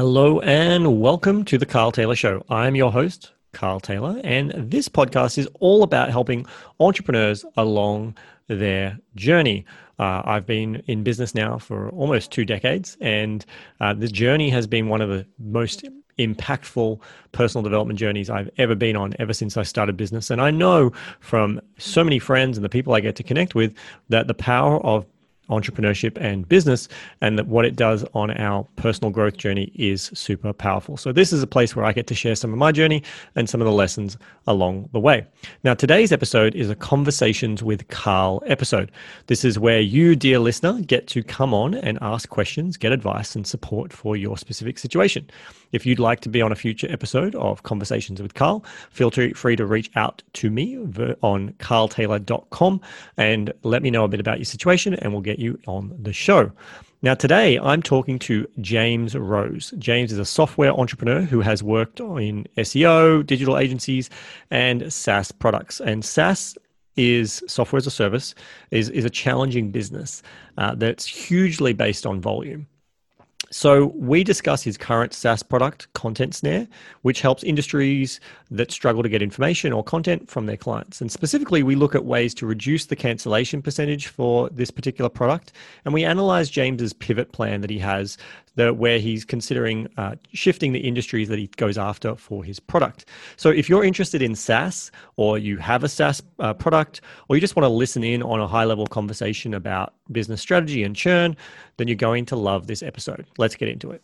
Hello and welcome to The Carl Taylor Show. I'm your host, Carl Taylor, and this podcast is all about helping entrepreneurs along their journey. I've been in business now for almost 2 decades, and the journey has been one of the most impactful personal development journeys I've ever been on ever since I started business. And I know from so many friends and the people I get to connect with that the power of entrepreneurship and business and that what it does on our personal growth journey is super powerful. So this is a place where I get to share some of my journey and some of the lessons along the way. Now, today's episode is a Conversations with Carl episode. This is where you, dear listener, get to come on and ask questions, get advice and support for your specific situation. If you'd like to be on a future episode of Conversations with Carl, feel free to reach out to me on carltaylor.com and let me know a bit about your situation and we'll get you on the show. Now, today I'm talking to James Rose. James is a software entrepreneur who has worked in SEO, digital agencies, and SaaS products. And SaaS is software as a service, is a challenging business that's hugely based on volume. So we discuss his current SaaS product, Content Snare, which helps industries that struggle to get information or content from their clients. And specifically, we look at ways to reduce the cancellation percentage for this particular product. And we analyze James's pivot plan that he has where he's considering shifting the industries that he goes after for his product. So if you're interested in SaaS or you have a SaaS product, or you just want to listen in on a high level conversation about business strategy and churn, then you're going to love this episode. Let's get into it.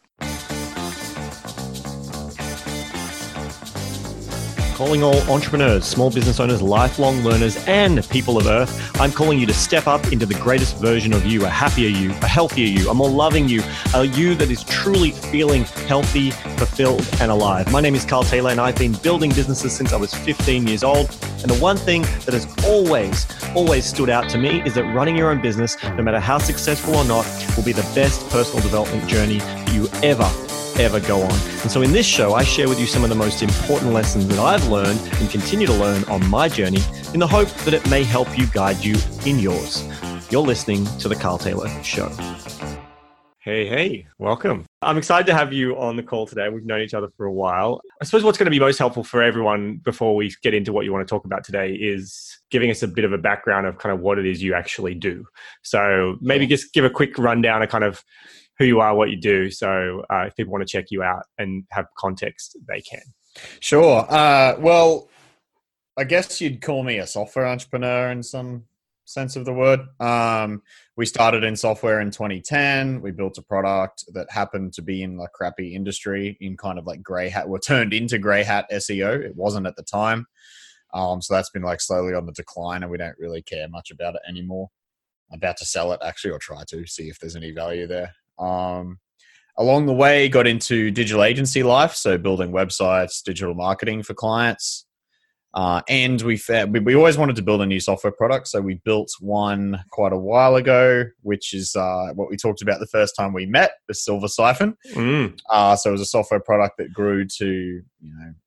Calling all entrepreneurs, small business owners, lifelong learners, and people of Earth. I'm calling you to step up into the greatest version of you, a happier you, a healthier you, a more loving you, a you that is truly feeling healthy, fulfilled, and alive. My name is Carl Taylor, and I've been building businesses since I was 15 years old. And the one thing that has always stood out to me is that running your own business, no matter how successful or not, will be the best personal development journey you ever go on. And so in this show, I share with you some of the most important lessons that I've learned and continue to learn on my journey in the hope that it may help you guide you in yours. You're listening to The Carl Taylor Show. Hey, welcome. I'm excited to have you on the call today. We've known each other for a while. I suppose what's going to be most helpful for everyone before we get into what you want to talk about today is giving us a bit of a background of kind of what it is you actually do. So maybe just give a quick rundown of kind of who you are, what you do. So if people want to check you out and have context, they can. Sure. Well, I guess you'd call me a software entrepreneur in some sense of the word. We started in software in 2010. We built a product that happened to be in the crappy industry in kind of like grey hat, well, turned into grey hat SEO. It wasn't at the time. So that's been like slowly on the decline and we don't really care much about it anymore. I'm about to sell it actually, or try to see if there's any value there. Along the way, got into digital agency life. So building websites, digital marketing for clients. And we always wanted to build a new software product. So we built one quite a while ago, which is what we talked about the first time we met, the Silver Siphon. So it was a software product that grew to,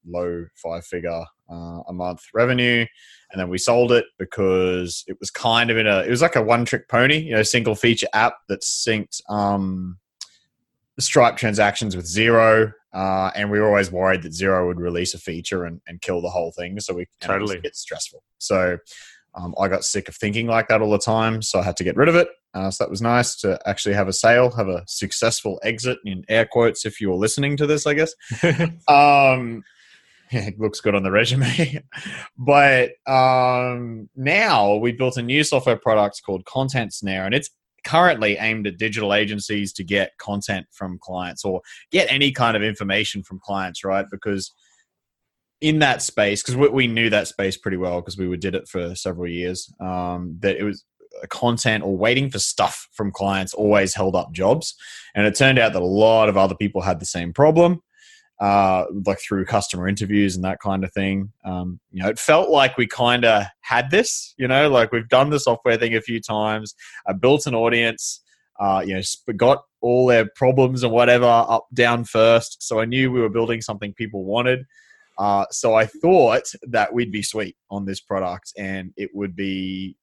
low 5-figure a month revenue. And then we sold it because it was kind of it was like a one-trick pony, single feature app that synced Stripe transactions with Xero. And we were always worried that Xero would release a feature and kill the whole thing. So it gets stressful. So I got sick of thinking like that all the time. So I had to get rid of it. So that was nice to actually have a sale, have a successful exit in air quotes, if you were listening to this, I guess. It looks good on the resume. But now we built a new software product called Content Snare, and it's currently aimed at digital agencies to get content from clients or get any kind of information from clients, right? Because in that space, because we knew that space pretty well because we did it for several years, that it was content or waiting for stuff from clients always held up jobs. And it turned out that a lot of other people had the same problem. Like through customer interviews and that kind of thing. It felt like we kind of had this, like we've done the software thing a few times. I built an audience, got all their problems and whatever up down first. So I knew we were building something people wanted. So I thought that we'd be sweet on this product and it would be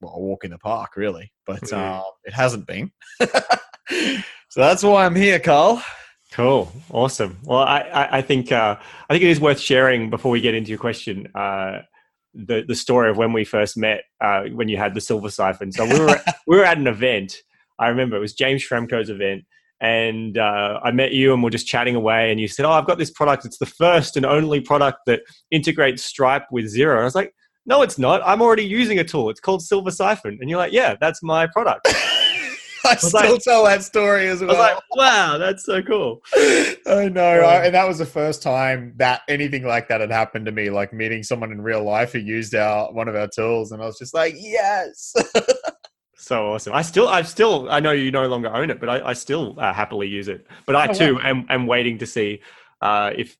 a walk in the park really, but it hasn't been. So that's why I'm here, Carl. Cool. Awesome. Well, I think it is worth sharing before we get into your question, the story of when we first met, when you had the Silver Siphon. So we were at an event. I remember it was James Shramko's event. And I met you and we're just chatting away. And you said, oh, I've got this product. It's the first and only product that integrates Stripe with Xero. And I was like, no, it's not. I'm already using a tool. It's called Silver Siphon. And you're like, yeah, that's my product. I still tell that story as well. I was like, wow, that's so cool. I know. And that was the first time that anything like that had happened to me, like meeting someone in real life who used one of our tools. And I was just like, yes. So awesome. I know you no longer own it, but I still happily use it. But I too am waiting to see if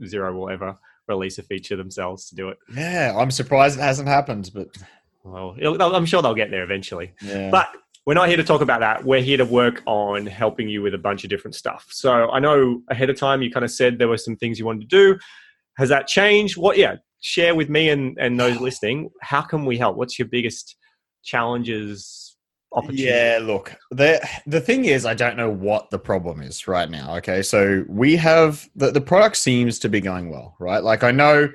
Xero will ever release a feature themselves to do it. Yeah. I'm surprised it hasn't happened, but well, I'm sure they'll get there eventually. Yeah. But we're not here to talk about that. We're here to work on helping you with a bunch of different stuff. So I know ahead of time you kind of said there were some things you wanted to do. Has that changed? Share with me and those listening. How can we help? What's your biggest challenges, opportunities? Yeah, look, the thing is, I don't know what the problem is right now. Okay. So we have the product seems to be going well, right? Like I know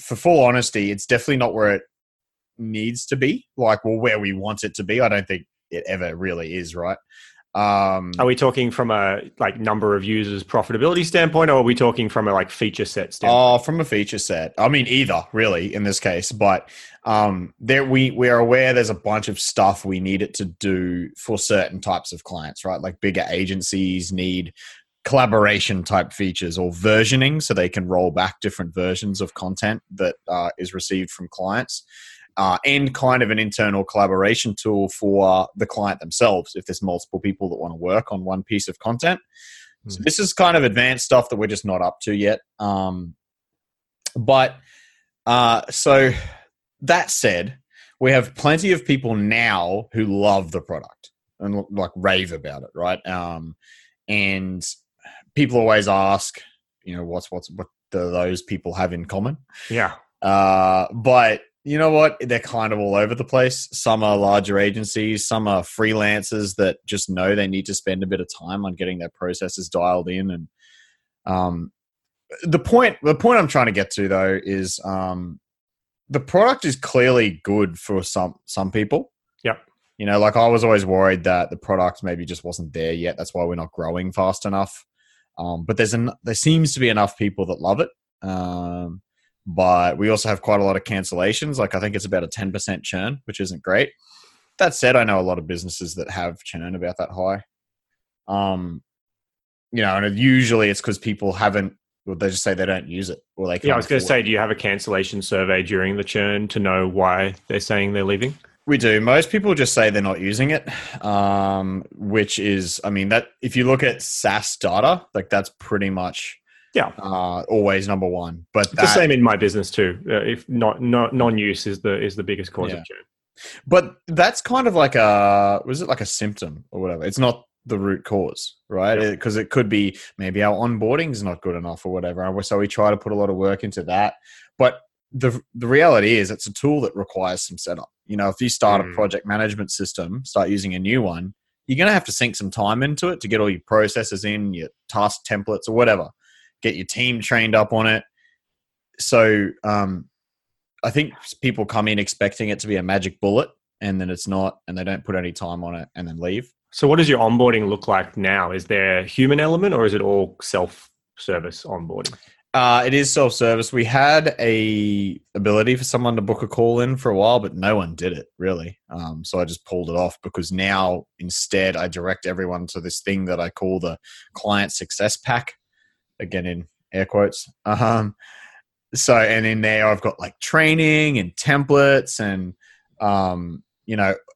for full honesty, it's definitely not where it needs to be, where we want it to be. I don't think it ever really is, right? Are we talking from a number of users profitability standpoint, or are we talking from a feature set standpoint? Oh, from a feature set. I mean, either really in this case, but we are aware there's a bunch of stuff we need it to do for certain types of clients, right? Like bigger agencies need collaboration type features or versioning so they can roll back different versions of content that is received from clients. And kind of an internal collaboration tool for the client themselves if there's multiple people that want to work on one piece of content. Mm-hmm. So this is kind of advanced stuff that we're just not up to yet. So that said, we have plenty of people now who love the product and rave about it, right? And people always ask, what do those people have in common? Yeah. But you know what? They're kind of all over the place. Some are larger agencies. Some are freelancers that just know they need to spend a bit of time on getting their processes dialed in. And the point I'm trying to get to though is the product is clearly good for some people. Yeah. I was always worried that the product maybe just wasn't there yet. That's why we're not growing fast enough. But there seems to be enough people that love it. But we also have quite a lot of cancellations. I think it's about a 10% churn, which isn't great. That said, I know a lot of businesses that have churn about that high. And usually it's because people haven't, they just say they don't use it. Or they can't. Yeah, I was going to say, do you have a cancellation survey during the churn to know why they're saying they're leaving? We do. Most people just say they're not using it, which is, that if you look at SaaS data, that's pretty much... Yeah, always number one. But it's the same in my business too. If not non-use is the biggest cause of churn. But that's kind of was it a symptom or whatever? It's not the root cause, right? Because it could be maybe our onboarding is not good enough or whatever. So we try to put a lot of work into that. But the reality is, it's a tool that requires some setup. If you start a project management system, start using a new one, you're going to have to sink some time into it to get all your processes in, your task templates or whatever. Get your team trained up on it. So I think people come in expecting it to be a magic bullet, and then it's not, and they don't put any time on it and then leave. So what does your onboarding look like now? Is there a human element or is it all self-service onboarding? It is self-service. We had a ability for someone to book a call in for a while, but no one did it really. So I just pulled it off because now instead I direct everyone to this thing that I call the client success pack. Again, in air quotes. And in there, I've got training and templates and,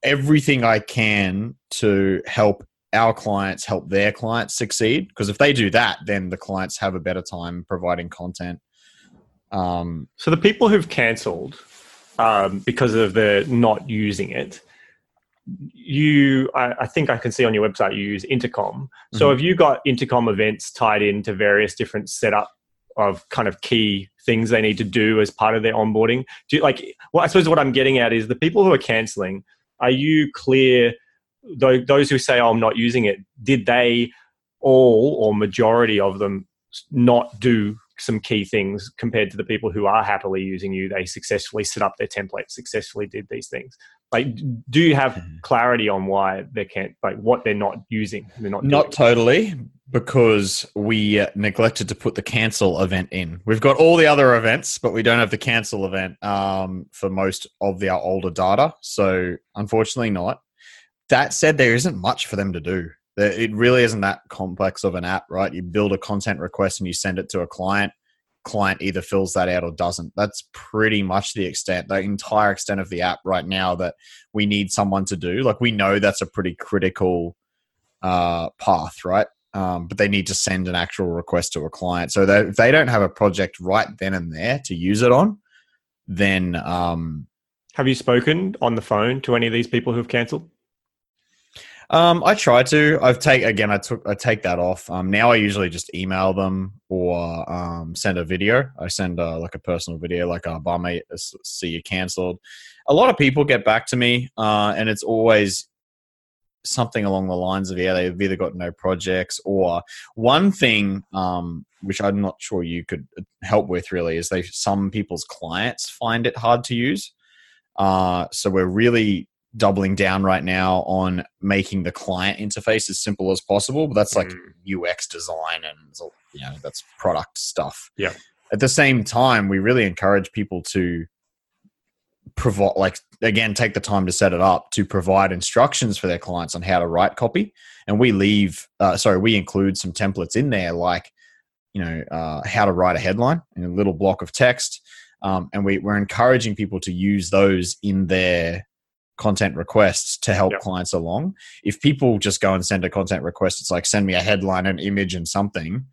everything I can to help our clients help their clients succeed. Because if they do that, then the clients have a better time providing content. So the people who've canceled because of the not using it, I think I can see on your website you use Intercom. So have you got Intercom events tied into various different setup of kind of key things they need to do as part of their onboarding? I suppose what I'm getting at is the people who are canceling, are you clear, those who say, oh, I'm not using it, did they all or majority of them not do some key things compared to the people who are happily using you. They successfully set up their templates, successfully did these things. Like, do you have clarity on why they can't, like what they're not using? They're not totally, because we neglected to put the cancel event in. We've got all the other events, but we don't have the cancel event for most of our older data. So unfortunately not. That said, there isn't much for them to do. It really isn't that complex of an app, right? You build a content request and you send it to a client. Client either fills that out or doesn't. That's pretty much the entire extent of the app right now that we need someone to do. Like, we know that's a pretty critical path, right? But they need to send an actual request to a client. So if they don't have a project right then and there to use it on, then... have you spoken on the phone to any of these people who've cancelled? I try to. I take that off. Now I usually just email them or send a video. I send like a personal video, like, "By mate, see you cancelled." A lot of people get back to me, and it's always something along the lines of, "Yeah, they've either got no projects," or one thing which I'm not sure you could help with really is some people's clients find it hard to use. So we're really doubling down right now on making the client interface as simple as possible. But that's like UX design and, you know, that's product stuff. Yeah. At the same time, we really encourage people to provide, like, again, take the time to set it up, to provide instructions for their clients on how to write copy. And we include some templates in there, like, you know, how to write a headline in a little block of text. And we're encouraging people to use those in their content requests to help clients along. If people just go and send a content request, it's like, "Send me a headline, an image, and something,"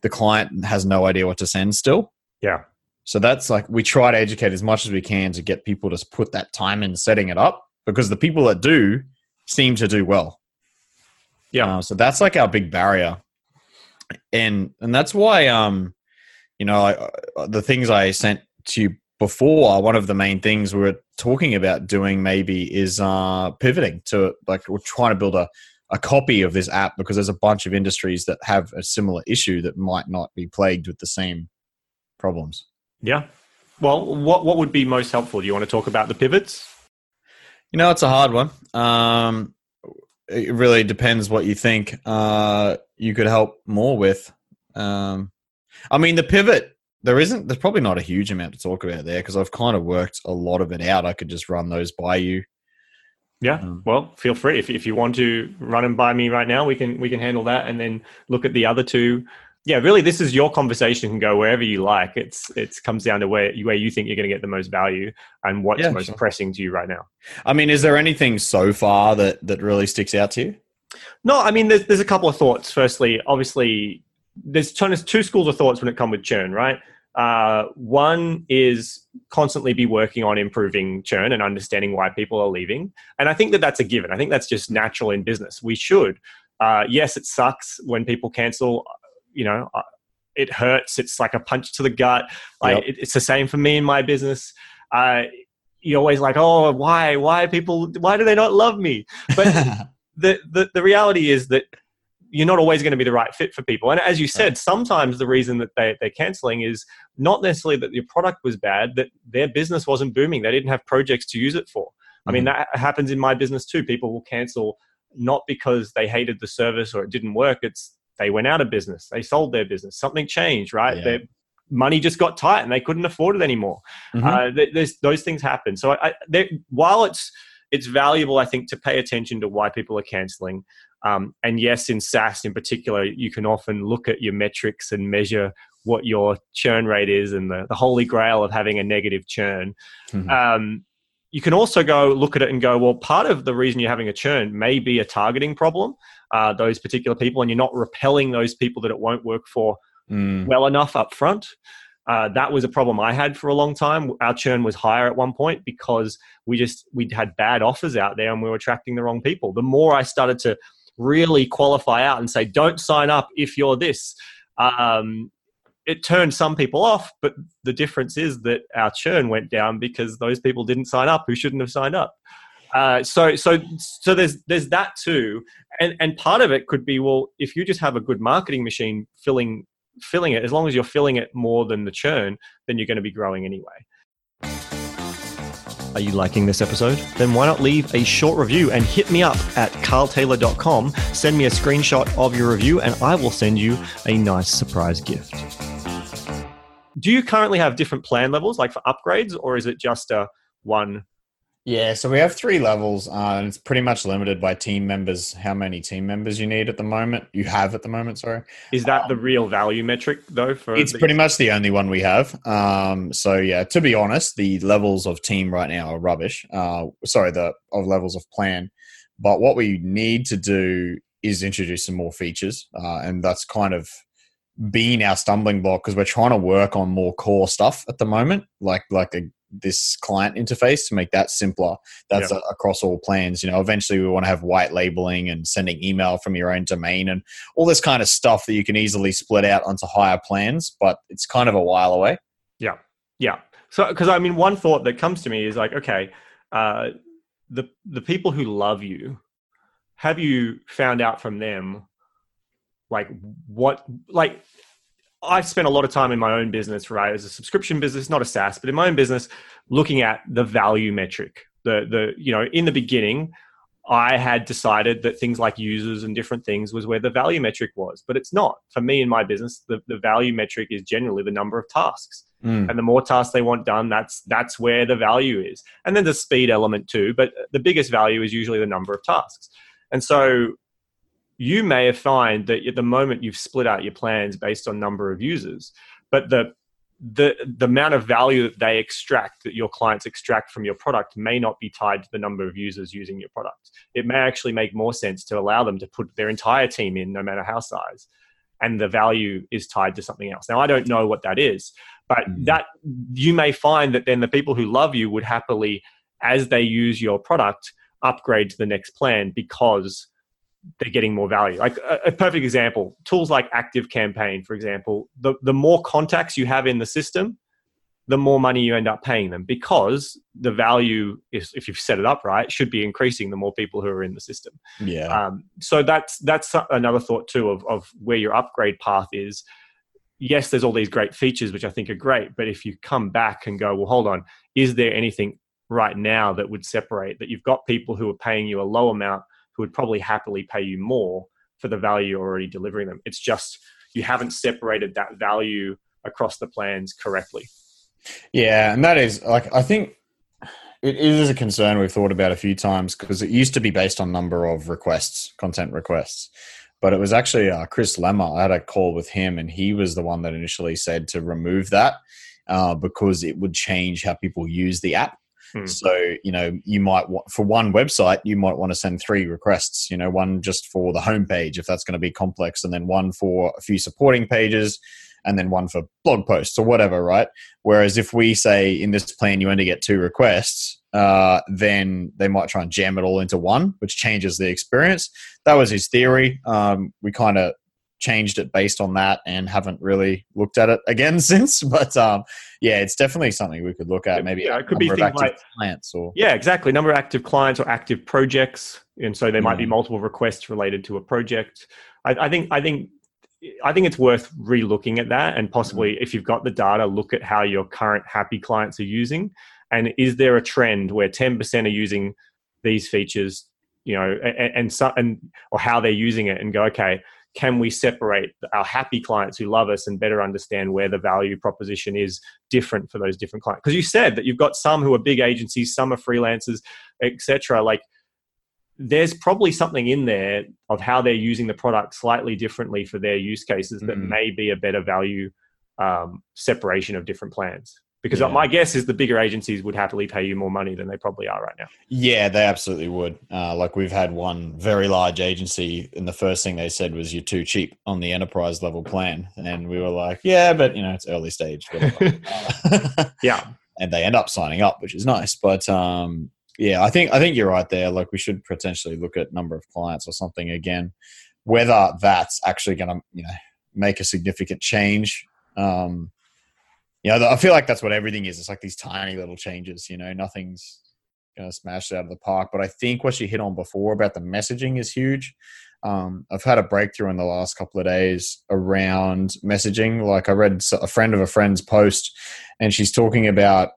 the client has no idea what to send still. Yeah. So that's like, we try to educate as much as we can to get people to put that time in setting it up, because the people that do seem to do well. Yeah. So that's like our big barrier, and that's why you know, the things I sent to you before, one of the main things we were talking about doing maybe is pivoting to, like, we're trying to build a copy of this app, because there's a bunch of industries that have a similar issue that might not be plagued with the same problems. Yeah. Well, what would be most helpful? Do you want to talk about the pivots? You know, it's a hard one. It really depends what you think you could help more with. I mean, the pivot, there's probably not a huge amount to talk about there, because I've kind of worked a lot of it out. I could just run those by you. Yeah. Well, feel free. If you want to run them by me right now, we can handle that and then look at the other two. Yeah, really, this is your conversation. You can go wherever you like. It comes down to where you think you're going to get the most value and what's most pressing to you right now. I mean, is there anything so far that really sticks out to you? No, I mean, there's a couple of thoughts. Firstly, obviously, there's two schools of thoughts when it comes with churn, right? One is constantly be working on improving churn and understanding why people are leaving. And I think that's a given. I think that's just natural in business. We should. Yes, it sucks when people cancel. You know, it hurts. It's like a punch to the gut. Like, yep. It's the same for me in my business. You're always like, "Oh, why do they not love me?" But the reality is that you're not always going to be the right fit for people. And as you said, sometimes the reason that they're cancelling is not necessarily that your product was bad, that their business wasn't booming. They didn't have projects to use it for. Mm-hmm. I mean, that happens in my business too. People will cancel not because they hated the service or it didn't work. It's they went out of business. They sold their business. Something changed, right? Yeah. Their money just got tight and they couldn't afford it anymore. Mm-hmm. Those things happen. So while it's valuable, I think, to pay attention to why people are cancelling. And yes, in SaaS in particular, you can often look at your metrics and measure what your churn rate is and the holy grail of having a negative churn. Mm-hmm. You can also go look at it and go, well, part of the reason you're having a churn may be a targeting problem, those particular people, and you're not repelling those people that it won't work for well enough up front. That was a problem I had for a long time. Our churn was higher at one point because we'd had bad offers out there and we were attracting the wrong people. The more I started to really qualify out and say, "Don't sign up if you're this," it turned some people off, but the difference is that our churn went down because those people didn't sign up who shouldn't have signed up. So there's that too, and part of it could be, well, if you just have a good marketing machine filling it, as long as you're filling it more than the churn, then you're going to be growing anyway. Are you liking this episode? Then why not leave a short review and hit me up at carltaylor.com. Send me a screenshot of your review and I will send you a nice surprise gift. Do you currently have different plan levels, like for upgrades, or is it just a one? Yeah, so we have 3 levels, and it's pretty much limited by team members, how many team members you need at the moment, you have. Is that the real value metric though? It's pretty much the only one we have. So yeah, to be honest, the levels of team right now are rubbish. Sorry, the levels of plan. But what we need to do is introduce some more features, and that's kind of been our stumbling block, because we're trying to work on more core stuff at the moment, like this client interface, to make that simpler. That's across all plans. You know, eventually we want to have white labeling and sending email from your own domain and all this kind of stuff that you can easily split out onto higher plans, but it's kind of a while away. Yeah. Yeah. So, because I mean, one thought that comes to me is like, okay, the people who love you, have you found out from them, like I've spent a lot of time in my own business, right? As a subscription business, not a SaaS, but in my own business, looking at the value metric. The you know, in the beginning, I had decided that things like users and different things was where the value metric was, but it's not. For me in my business, the value metric is generally the number of tasks. And the more tasks they want done, that's where the value is. And then the speed element too, but the biggest value is usually the number of tasks. And so you may find that at the moment you've split out your plans based on number of users, but the amount of value that they extract, that your clients extract from your product, may not be tied to the number of users using your product. It may actually make more sense to allow them to put their entire team in, no matter how size, and the value is tied to something else. Now, I don't know what that is, but that you may find that then the people who love you would happily, as they use your product, upgrade to the next plan because they're getting more value. Like a perfect example, tools like Active Campaign, for example, the more contacts you have in the system, the more money you end up paying them, because the value is, if you've set it up right, should be increasing the more people who are in the system. Yeah. So that's another thought too of where your upgrade path is. Yes, there's all these great features, which I think are great, but if you come back and go, well, hold on, is there anything right now that would separate, that you've got people who are paying you a low amount who would probably happily pay you more for the value you're already delivering them? It's just you haven't separated that value across the plans correctly. Yeah, and that is, like, I think it is a concern we've thought about a few times, because it used to be based on number of requests, content requests. But it was actually Chris Lemmer. I had a call with him, and he was the one that initially said to remove that because it would change how people use the app. So, you know, you might want, for one website, you might want to send 3 requests, you know, one just for the homepage, if that's going to be complex, and then one for a few supporting pages, and then one for blog posts or whatever, right? Whereas if we say in this plan, you only get 2 requests, then they might try and jam it all into one, which changes the experience. That was his theory. We kind of changed it based on that and haven't really looked at it again since, but yeah, it's definitely something we could look at. Maybe it could be things like clients, or yeah, exactly, number of active clients or active projects, and so there might be multiple requests related to a project. I think it's worth relooking at that, and possibly if you've got the data, look at how your current happy clients are using, and is there a trend where 10% are using these features, you know, and or how they're using it, and go, okay, can we separate our happy clients who love us and better understand where the value proposition is different for those different clients? Because you said that you've got some who are big agencies, some are freelancers, etc. Like, there's probably something in there of how they're using the product slightly differently for their use cases that may be a better value separation of different plans. Because my guess is the bigger agencies would happily pay you more money than they probably are right now. Yeah, they absolutely would. Like, we've had one very large agency, and the first thing they said was, "You're too cheap on the enterprise level plan." And we were like, "Yeah, but you know, it's early stage." Yeah, and they end up signing up, which is nice. But yeah, I think you're right there. Like, we should potentially look at number of clients or something again, whether that's actually going to, you know, make a significant change. Yeah, I feel like that's what everything is. It's like these tiny little changes, you know, nothing's smashed it out of the park. But I think what she hit on before about the messaging is huge. I've had a breakthrough in the last couple of days around messaging. Like I read a friend of a friend's post, and she's talking about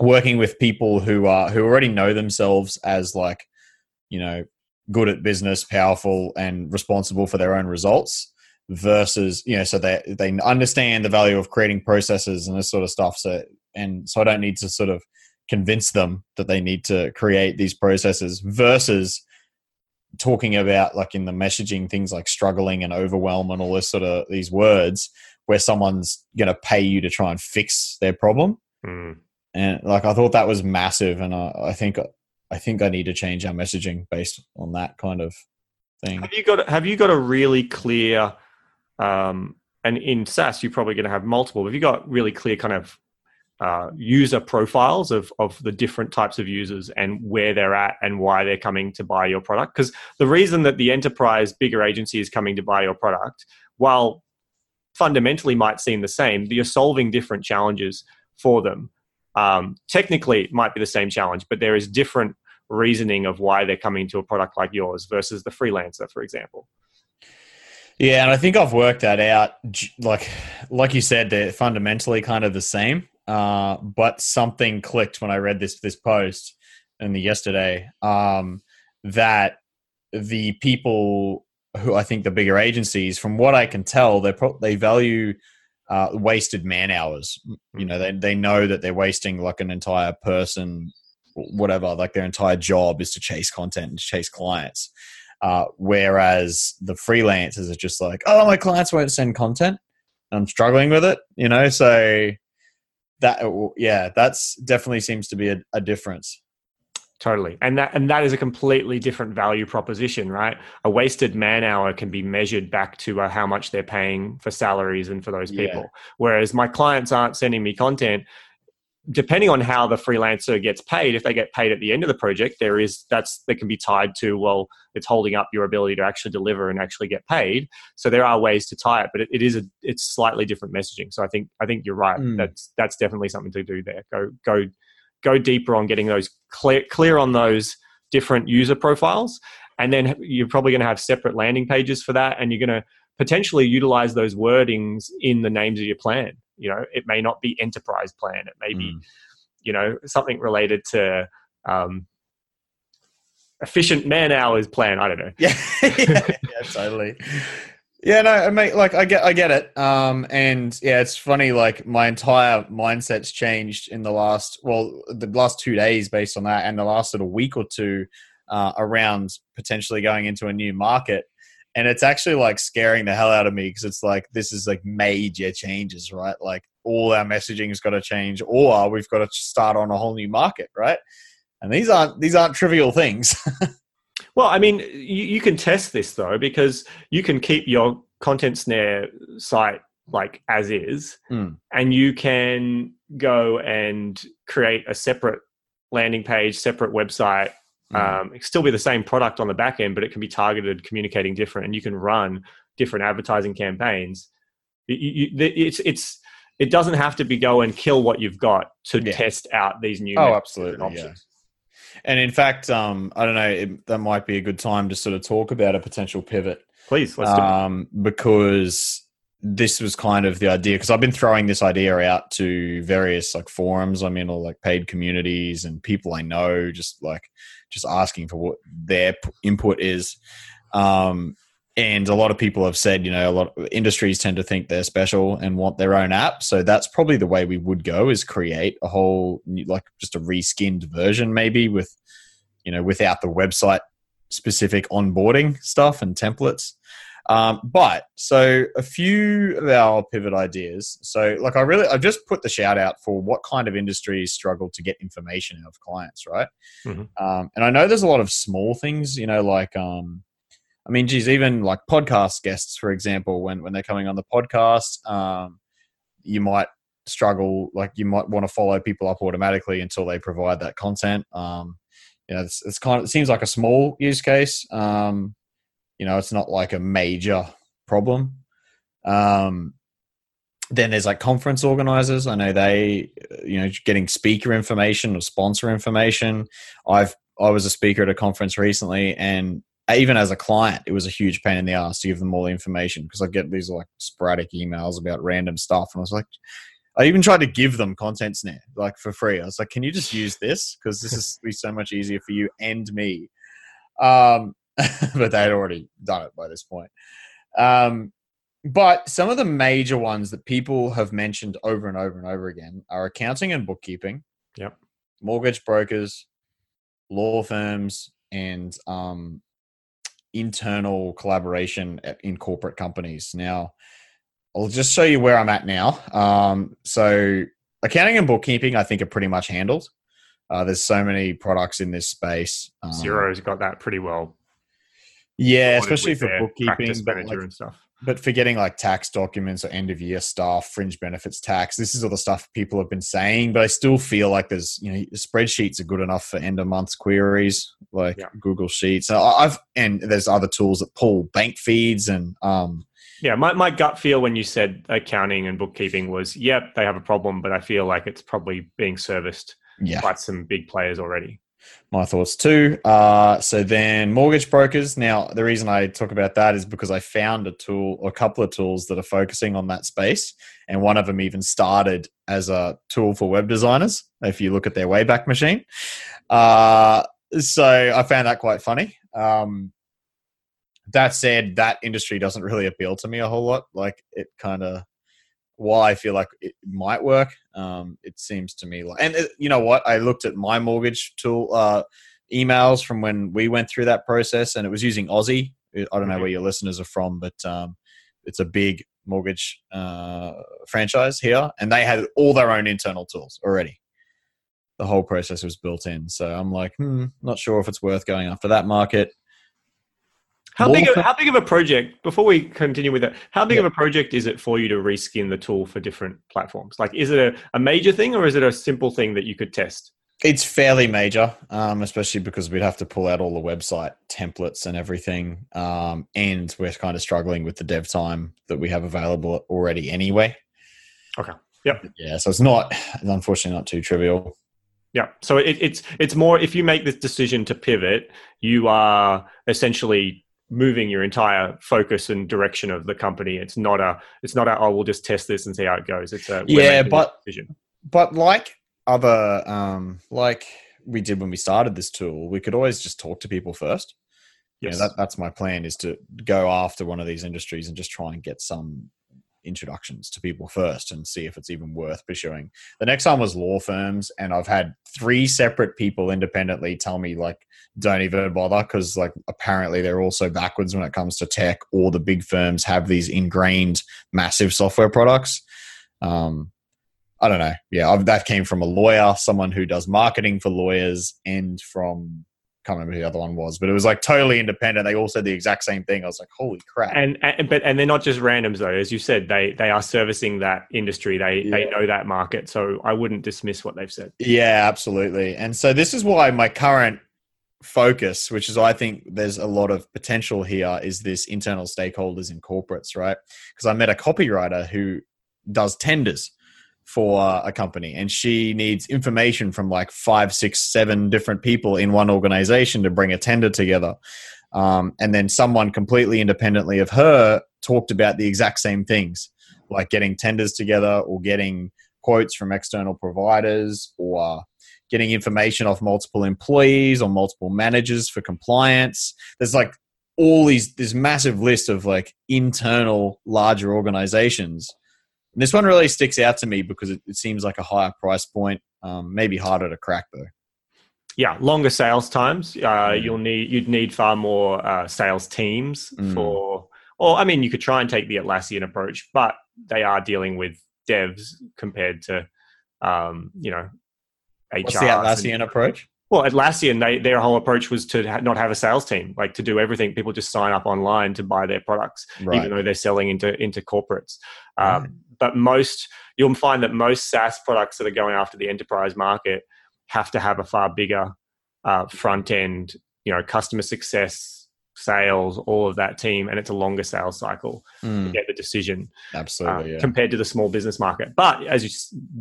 working with people who already know themselves as like, you know, good at business, powerful, and responsible for their own results versus, you know, so they understand the value of creating processes and this sort of stuff. So I don't need to sort of convince them that they need to create these processes versus talking about like in the messaging things like struggling and overwhelm and all this sort of these words where someone's going to pay you to try and fix their problem. Mm. And like, I thought that was massive. And I think I need to change our messaging based on that kind of thing. Have you got a really clear, and in SaaS, you're probably going to have multiple, but have you got really clear kind of user profiles of the different types of users and where they're at and why they're coming to buy your product? Because the reason that the enterprise, bigger agency is coming to buy your product, while fundamentally might seem the same, you're solving different challenges for them. Technically, it might be the same challenge, but there is different reasoning of why they're coming to a product like yours versus the freelancer, for example. Yeah, and I think I've worked that out. Like you said, they're fundamentally kind of the same, but something clicked when I read this post yesterday, that the people who I think the bigger agencies, from what I can tell, they value wasted man hours. You know, they know that they're wasting like an entire person, whatever, like their entire job is to chase content and chase clients. Whereas the freelancers are just like, oh, my clients won't send content. I'm struggling with it, you know? So that's definitely seems to be a difference. Totally. And that is a completely different value proposition, right? A wasted man hour can be measured back to how much they're paying for salaries and for those people. Yeah. Whereas my clients aren't sending me content. Depending on how the freelancer gets paid, if they get paid at the end of the project, that can be tied to, well, it's holding up your ability to actually deliver and actually get paid. So there are ways to tie it, but it's slightly different messaging. So I think you're right. Mm. That's definitely something to do there. Go deeper on getting those clear on those different user profiles. And then you're probably going to have separate landing pages for that. And you're going to potentially utilize those wordings in the names of your plan. You know, it may not be enterprise plan. It may be, you know, something related to efficient man hours plan. I don't know. Yeah, yeah totally. Yeah, no, mate, like I get it. And yeah, it's funny, like my entire mindset's changed in the last 2 days based on that and the last sort of week or two around potentially going into a new market. And it's actually like scaring the hell out of me because it's like, this is like major changes, right? Like all our messaging has got to change or we've got to start on a whole new market, right? And these aren't trivial things. Well, I mean, you can test this though, because you can keep your Content Snare site like as is, and you can go and create a separate landing page, separate website. It can still be the same product on the back end, but it can be targeted, communicating different, and you can run different advertising campaigns. It doesn't have to be go and kill what you've got to test out these new options. Yeah. And in fact, I don't know, that might be a good time to sort of talk about a potential pivot. Please, let's do it. Because this was kind of the idea, because I've been throwing this idea out to various like forums I'm in or like paid communities and people I know, just asking for what their input is. And a lot of people have said, you know, a lot of industries tend to think they're special and want their own app. So that's probably the way we would go, is create a whole new, like just a reskinned version maybe with, you know, without the website specific onboarding stuff and templates. But so a few of our pivot ideas. So like I've just put the shout out for what kind of industries struggle to get information out of clients. Right. Mm-hmm. And I know there's a lot of small things, you know, like, I mean, geez, even like podcast guests, for example, when they're coming on the podcast, you might struggle, like you might want to follow people up automatically until they provide that content. You know, it's kind of, it seems like a small use case. You know, it's not like a major problem. Then there's like conference organizers. I know they, you know, getting speaker information or sponsor information. I was a speaker at a conference recently, and even as a client, it was a huge pain in the ass to give them all the information, because I get these like sporadic emails about random stuff. And I was like, I even tried to give them Content Snare like for free. I was like, can you just use this? Because this is be so much easier for you and me. But they had already done it by this point. But some of the major ones that people have mentioned over and over and over again are accounting and bookkeeping, yep, mortgage brokers, law firms, and internal collaboration in corporate companies. Now, I'll just show you where I'm at now. So accounting and bookkeeping, I think, are pretty much handled. There's so many products in this space. Xero's got that pretty well. Yeah, especially for bookkeeping, manager and stuff. But for getting like tax documents or end of year stuff, fringe benefits tax, this is all the stuff people have been saying, but I still feel like there's, you know, spreadsheets are good enough for end of month queries, like Google Sheets. So and there's other tools that pull bank feeds and, yeah, my gut feel when you said accounting and bookkeeping was, yep, they have a problem, but I feel like it's probably being serviced by some big players already. My thoughts too. So then mortgage brokers. Now, the reason I talk about that is because I found a tool, or a couple of tools that are focusing on that space. And one of them even started as a tool for web designers, if you look at their Wayback Machine. So I found that quite funny. That said, that industry doesn't really appeal to me a whole lot. Like, it kind of, while I feel like it might work, it seems to me like, and it, you know what? I looked at my mortgage tool emails from when we went through that process, and it was using Aussie. I don't know where your listeners are from, but it's a big mortgage franchise here, and they had all their own internal tools already. The whole process was built in. So I'm like, not sure if it's worth going after that market. How big of a project, before we continue with that, how big of a project is it for you to reskin the tool for different platforms? Like, is it a major thing, or is it a simple thing that you could test? It's fairly major, especially because we'd have to pull out all the website templates and everything. And we're kind of struggling with the dev time that we have available already anyway. Okay. Yep. Yeah. So it's not, unfortunately, not too trivial. Yeah. So it's more, if you make this decision to pivot, you are essentially moving your entire focus and direction of the company. It's not a, oh, we'll just test this and see how it goes. It's a, yeah, but like other, like we did when we started this tool, we could always just talk to people first. Yes. You know, that's my plan, is to go after one of these industries and just try and get some introductions to people first and see if it's even worth pursuing. The next one was law firms, and I've had 3 separate people independently tell me, like, don't even bother, because, like, apparently they're all so backwards when it comes to tech. All the big firms have these ingrained massive software products. I don't know. Yeah, that came from a lawyer, someone who does marketing for lawyers, and from, can't remember who the other one was, but it was like totally independent. They all said the exact same thing. I was like, holy crap. And they're not just randoms though. As you said, they are servicing that industry. They know that market. So I wouldn't dismiss what they've said. Yeah, absolutely. And so this is why my current focus, which is, I think there's a lot of potential here, is this internal stakeholders in corporates, right? Because I met a copywriter who does tenders for a company, and she needs information from like 5, 6, 7 different people in one organization to bring a tender together. And then someone completely independently of her talked about the exact same things, like getting tenders together, or getting quotes from external providers, or getting information off multiple employees or multiple managers for compliance. There's like all these, this massive list of like internal larger organizations. And this one really sticks out to me because it seems like a higher price point, maybe harder to crack though. Yeah, longer sales times. You'd need far more sales teams for, or I mean, you could try and take the Atlassian approach, but they are dealing with devs compared to, you know, HR. What's the Atlassian approach? Well, Atlassian, their whole approach was to not have a sales team, like to do everything. People just sign up online to buy their products, even though they're selling into corporates. But you'll find that most SaaS products that are going after the enterprise market have to have a far bigger front end, you know, customer success, sales, all of that team, and it's a longer sales cycle to get the decision. Absolutely, yeah. Compared to the small business market. But as you,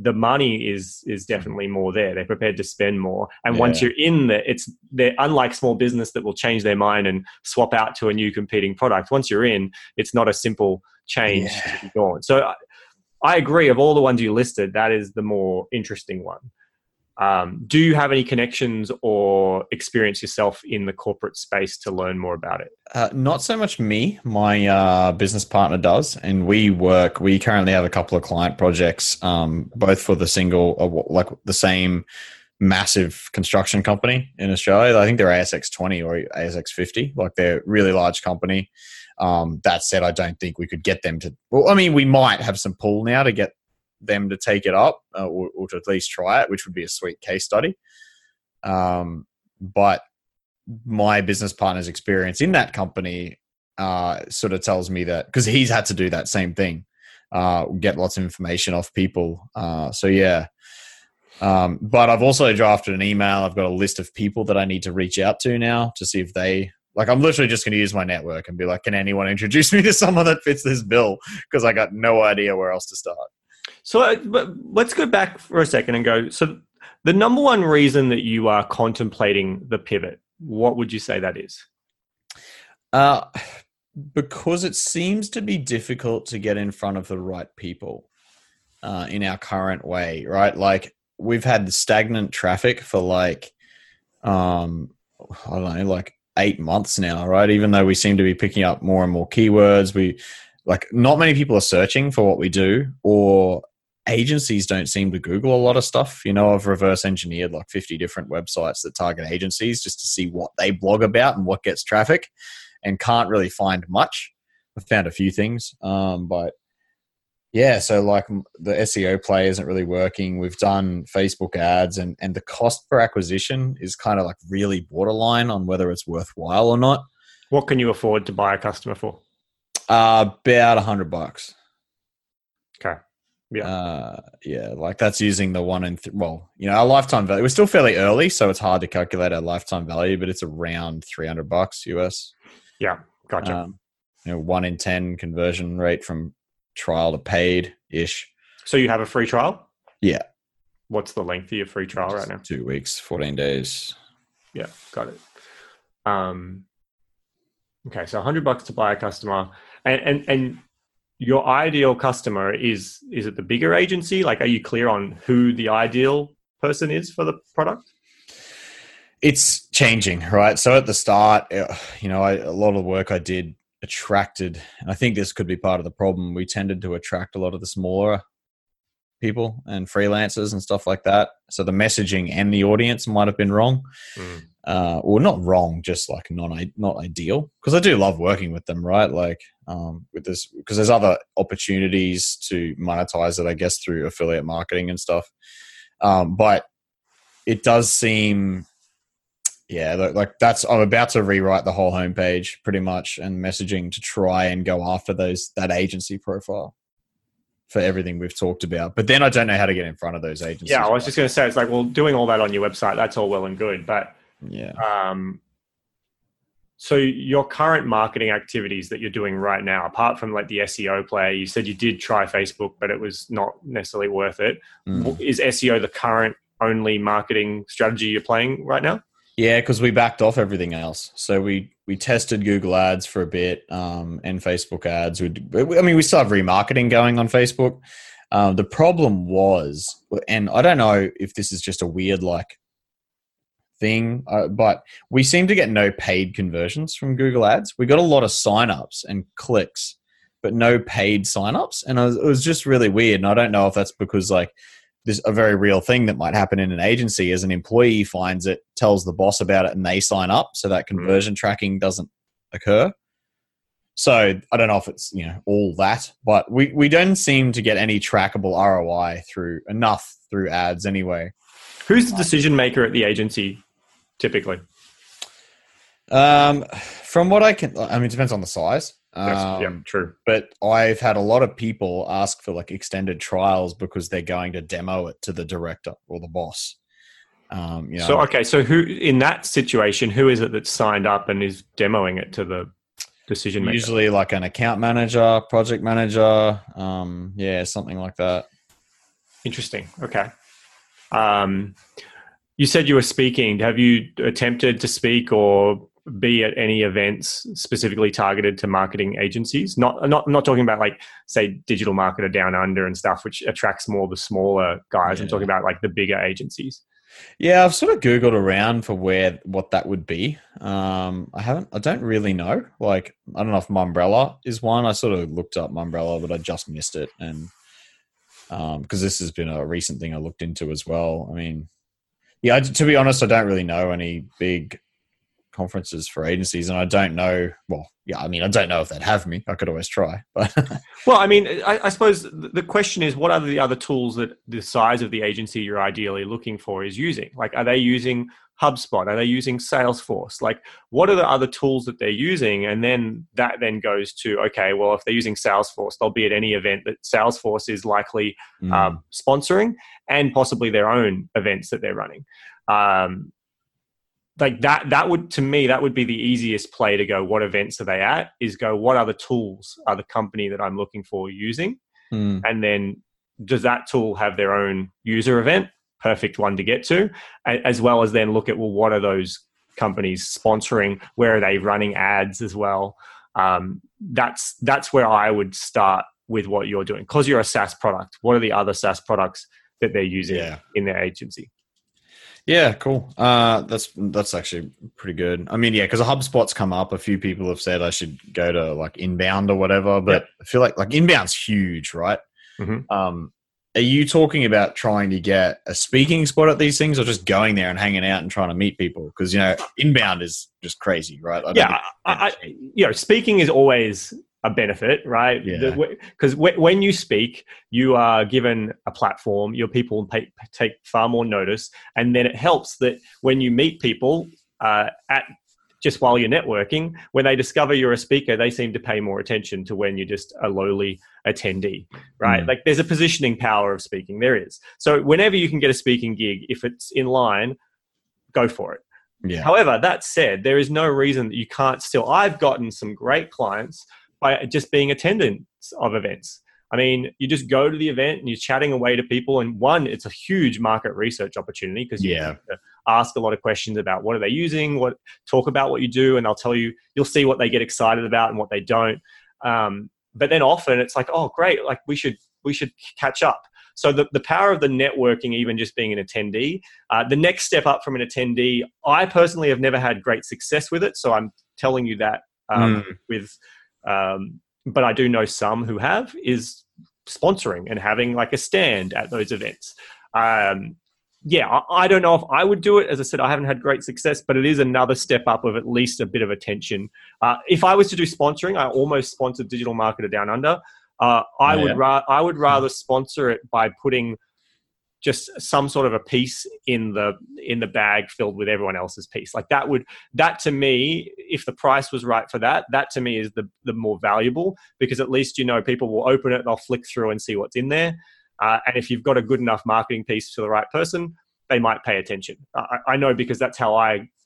the money is definitely more there. They're prepared to spend more, and once you're in there, they're unlike small business that will change their mind and swap out to a new competing product. Once you're in, it's not a simple change to be gone. So I agree. Of all the ones you listed, that is the more interesting one. Do you have any connections or experience yourself in the corporate space to learn more about it? Not so much me. My business partner does, and we currently have a couple of client projects, both for the single, like the same massive construction company in Australia. I think they're ASX 20 or ASX 50. Like, they're a really large company. That said, I don't think we could get them to, well, I mean, we might have some pull now to get them to take it up or to at least try it, which would be a sweet case study. But my business partner's experience in that company sort of tells me that, because he's had to do that same thing, get lots of information off people. But I've also drafted an email. I've got a list of people that I need to reach out to now to see if they, like, I'm literally just going to use my network and be like, can anyone introduce me to someone that fits this bill? Because I got no idea where else to start. So but let's go back for a second and go, so the number one reason that you are contemplating the pivot, what would you say that is? Because it seems to be difficult to get in front of the right people in our current way, right? Like, we've had stagnant traffic for like, I don't know, like 8 months now, right? Even though we seem to be picking up more and more keywords, like, not many people are searching for what we do, or agencies don't seem to Google a lot of stuff. You know, I've reverse engineered like 50 different websites that target agencies just to see what they blog about and what gets traffic, and can't really find much. I've found a few things, but yeah, so like the SEO play isn't really working. We've done Facebook ads, and the cost per acquisition is kind of like really borderline on whether it's worthwhile or not. What can you afford to buy a customer for? About $100. Okay. Yeah. Like, that's using the one in well, you know, our lifetime value. We're still fairly early, so it's hard to calculate our lifetime value, but it's around $300 US. Yeah. Gotcha. You know, 1 in 10 conversion rate from trial to paid ish. So you have a free trial? Yeah. What's the length of your free trial right now? 2 weeks, 14 days. Yeah. Got it. Okay. So $100 to buy a customer. And your ideal customer is it the bigger agency? Like, are you clear on who the ideal person is for the product? It's changing, right? So at the start, you know, a lot of the work I did attracted, and I think this could be part of the problem, we tended to attract a lot of the smaller people and freelancers and stuff like that. So the messaging and the audience might have been wrong. Or not wrong, just like not ideal, because I do love working with them, right? Like, with this, because there's other opportunities to monetize it, I guess, through affiliate marketing and stuff. But it does seem, like I'm about to rewrite the whole homepage pretty much, and messaging to try and go after that agency profile for everything we've talked about. But then I don't know how to get in front of those agencies. Yeah, I was just going to say, it's like, well, doing all that on your website, that's all well and good, but yeah. So your current marketing activities that you're doing right now, apart from like the SEO play, you said you did try Facebook, but it was not necessarily worth it. Is SEO the current only marketing strategy you're playing right now? Yeah, because we backed off everything else. So we tested Google ads for a bit, and Facebook ads. We still have remarketing going on Facebook. The problem was, and I don't know if this is just a weird like thing, but we seem to get no paid conversions from Google ads. We got a lot of signups and clicks, but no paid signups. And it was just really weird. And I don't know if that's because like this a very real thing that might happen in an agency as an employee finds it, tells the boss about it, and they sign up. So that conversion tracking doesn't occur. So I don't know if it's, you know, all that, but we don't seem to get any trackable ROI through ads anyway. Who's the decision maker at the agency? Typically, from what I can, I mean, it depends on the size. Yeah, true. But I've had a lot of people ask for like extended trials because they're going to demo it to the director or the boss. So who in that situation, who is it that's signed up and is demoing it to the decision maker? Usually like an account manager, project manager, something like that. Interesting. Okay. You said you were speaking. Have you attempted to speak or be at any events specifically targeted to marketing agencies? Not talking about like, say, Digital Marketer Down Under and stuff, which attracts more the smaller guys. Yeah. I'm talking about like the bigger agencies. Yeah, I've sort of Googled around for what that would be. I don't really know. Like, I don't know if Mumbrella is one. I sort of looked up Mumbrella, but I just missed it. And because this has been a recent thing I looked into as well. I mean, yeah, to be honest, I don't really know any big conferences for agencies, and I don't know. Well, yeah, I mean, I don't know if they'd have me. I could always try. But well, I mean, I suppose the question is, what are the other tools that the size of the agency you're ideally looking for is using? Like, are they using HubSpot? Are they using Salesforce? Like, what are the other tools that they're using? And then that then goes to, okay, well, if they're using Salesforce, they'll be at any event that Salesforce is likely sponsoring, and possibly their own events that they're running. Like that would, to me, that would be the easiest play to go, what events are they at? Is go, what other tools are the company that I'm looking for using? And then does that tool have their own user event? Perfect one to get to, as well as then look at, well, what are those companies sponsoring? Where are they running ads as well? That's where I would start with what you're doing, because you're a SaaS product. What are the other SaaS products that they're using in their agency? Yeah, cool. That's actually pretty good. I mean, yeah, because HubSpot's come up. A few people have said I should go to like Inbound or whatever, but I feel like Inbound's huge, right? Mm-hmm. Are you talking about trying to get a speaking spot at these things, or just going there and hanging out and trying to meet people? Because, you know, Inbound is just crazy, right? Speaking is always a benefit, right? Because when you speak, you are given a platform, your people take far more notice. And then it helps that when you meet people just while you're networking, when they discover you're a speaker, they seem to pay more attention to when you're just a lowly attendee, right? Like, there's a positioning power of speaking. There is. So whenever you can get a speaking gig, if it's in line, go for it. Yeah. However, that said, there is no reason that you can't still. I've gotten some great clients by just being attendants of events. I mean, you just go to the event and you're chatting away to people. And one, it's a huge market research opportunity, because you have to ask a lot of questions about what are they using, talk about what you do, and they'll tell you, you'll see what they get excited about and what they don't. But then often it's like, oh, great, like we should catch up. So the power of the networking, even just being an attendee, the next step up from an attendee, I personally have never had great success with it. So I'm telling you that but I do know some who have, is sponsoring and having like a stand at those events. I don't know if I would do it. As I said, I haven't had great success, but it is another step up of at least a bit of attention. If I was to do sponsoring, I almost sponsored Digital Marketer Down Under. I would rather sponsor it by putting just some sort of a piece in the bag filled with everyone else's piece. Like, that to me, if the price was right for that to me is the more valuable, because at least, you know, people will open it, they'll flick through and see what's in there. And if you've got a good enough marketing piece to the right person, they might pay attention. I know, because that's how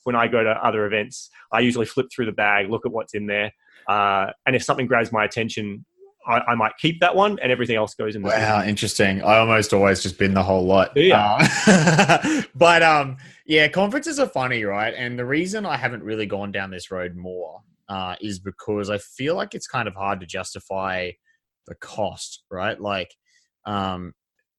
when I go to other events, I usually flip through the bag, look at what's in there. And if something grabs my attention, I might keep that one, and everything else goes in the bin. Interesting. I almost always just bin the whole lot. Yeah. But conferences are funny, right? And the reason I haven't really gone down this road more is because I feel like it's kind of hard to justify the cost, right? Like,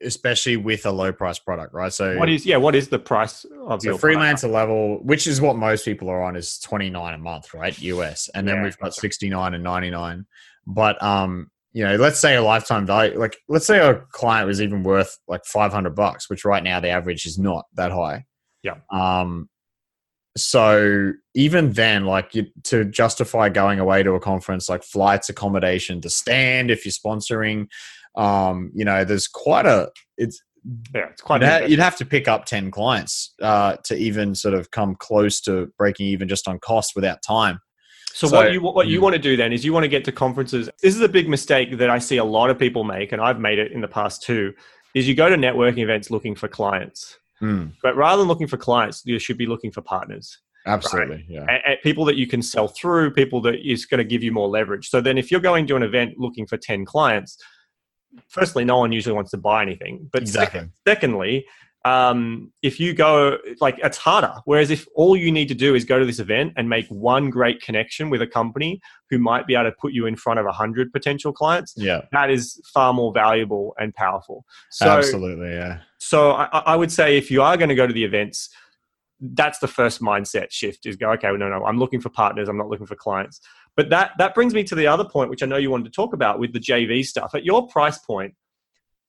especially with a low price product, right? So what is the price of your freelancer product? Level, which is what most people are on, is $29 a month, right? US. And then we've got $69 and $99. But, you know, let's say a lifetime value, like let's say a client was even worth like $500, which right now the average is not that high. Yeah. So even then, like to justify going away to a conference, like flights, accommodation, the stand, if you're sponsoring, you know, there's you'd have to pick up 10 clients to even sort of come close to breaking even just on cost without time. So what you want to do then is you want to get to conferences. This is a big mistake that I see a lot of people make, and I've made it in the past too, is you go to networking events looking for clients. But rather than looking for clients, you should be looking for partners. Absolutely. Right? Yeah. And people that you can sell through, people that is going to give you more leverage. So then if you're going to an event looking for 10 clients, firstly, no one usually wants to buy anything. But secondly, if you go, like, it's harder. Whereas if all you need to do is go to this event and make one great connection with a company who might be able to put you in front of 100 potential clients, that is far more valuable and powerful. So, absolutely, yeah. So I would say if you are going to go to the events, that's the first mindset shift is go, okay, well, no, I'm looking for partners. I'm not looking for clients. But that brings me to the other point, which I know you wanted to talk about with the JV stuff. At your price point,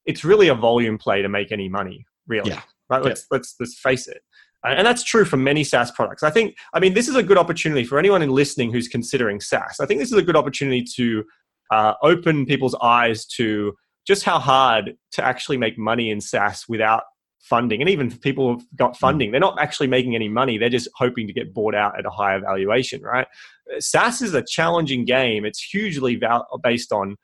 it's really a volume play to make any money. Really, yeah. Right? Let's face it, and that's true for many SaaS products. I mean, this is a good opportunity for anyone listening who's considering SaaS. I think this is a good opportunity to open people's eyes to just how hard to actually make money in SaaS without funding. And even if people have got funding, they're not actually making any money. They're just hoping to get bought out at a higher valuation. Right? SaaS is a challenging game. It's hugely based on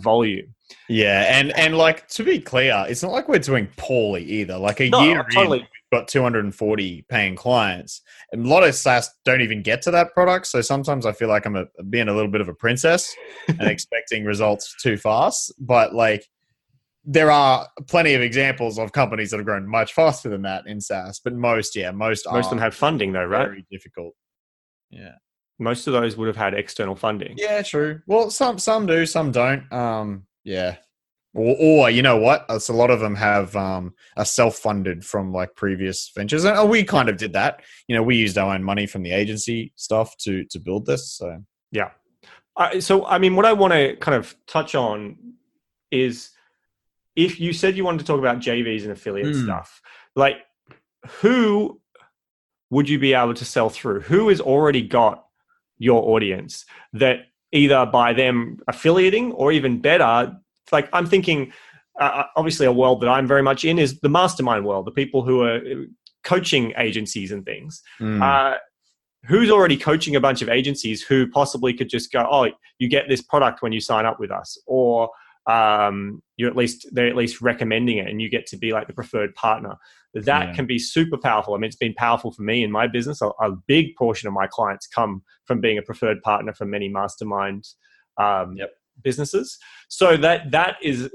volume. Yeah, and like, to be clear, it's not like we're doing poorly either. Like a year in, we've got 240 paying clients. And a lot of SaaS don't even get to that product. So sometimes I feel like I'm being a little bit of a princess and expecting results too fast. But like, there are plenty of examples of companies that have grown much faster than that in SaaS. But most of them have funding though, right? Very difficult. Yeah. Most of those would have had external funding. Yeah, true. Well, some do, some don't. Yeah. Or you know what? It's a lot of them have are self-funded from like previous ventures. And we kind of did that. You know, we used our own money from the agency stuff to build this. So yeah. So, what I want to kind of touch on is, if you said you wanted to talk about JVs and affiliate stuff, like, who would you be able to sell through? Who has already got your audience that either by them affiliating or even better, like I'm thinking obviously a world that I'm very much in is the mastermind world, the people who are coaching agencies and things. Who's already coaching a bunch of agencies who possibly could just go, oh, you get this product when you sign up with us, or they're at least recommending it and you get to be like the preferred partner. That can be super powerful. I mean, it's been powerful for me in my business. A big portion of my clients come from being a preferred partner for many mastermind businesses. So that is,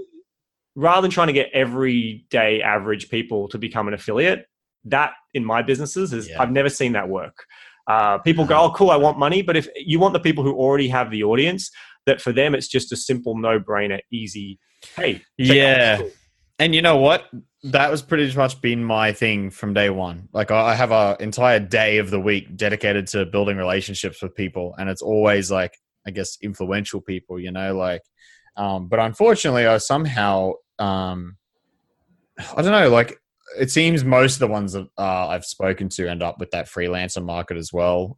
rather than trying to get everyday average people to become an affiliate, that in my businesses is, I've never seen that work. People go, oh, cool, I want money. But if you want the people who already have the audience, that for them, it's just a simple no-brainer, easy, hey. Yeah. And you know what? That was pretty much been my thing from day one. Like, I have an entire day of the week dedicated to building relationships with people. And it's always like, I guess, influential people, you know, like, but unfortunately I somehow, I don't know, like it seems most of the ones that I've spoken to end up with that freelancer market as well.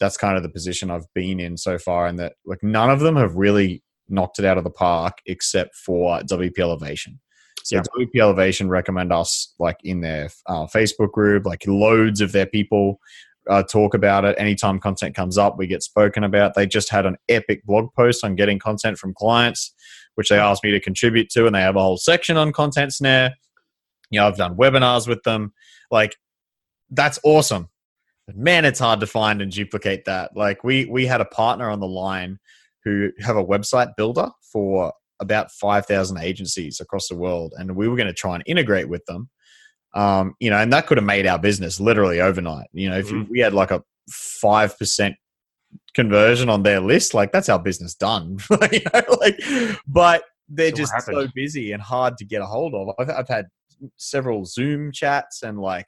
That's kind of the position I've been in so far, and that like none of them have really knocked it out of the park except for WP Elevation. So WP Elevation recommend us like in their Facebook group, like loads of their people talk about it. Anytime content comes up, we get spoken about. They just had an epic blog post on getting content from clients, which they asked me to contribute to. And they have a whole section on Content Snare. You know, I've done webinars with them. Like, that's awesome. But man, it's hard to find and duplicate that. Like we had a partner on the line who have a website builder for about 5,000 agencies across the world. And we were going to try and integrate with them. You know, and that could have made our business literally overnight. You know, if we had like a 5% conversion on their list, like that's our business done. You know, like, but they're just so busy and hard to get a hold of. I've had several Zoom chats and like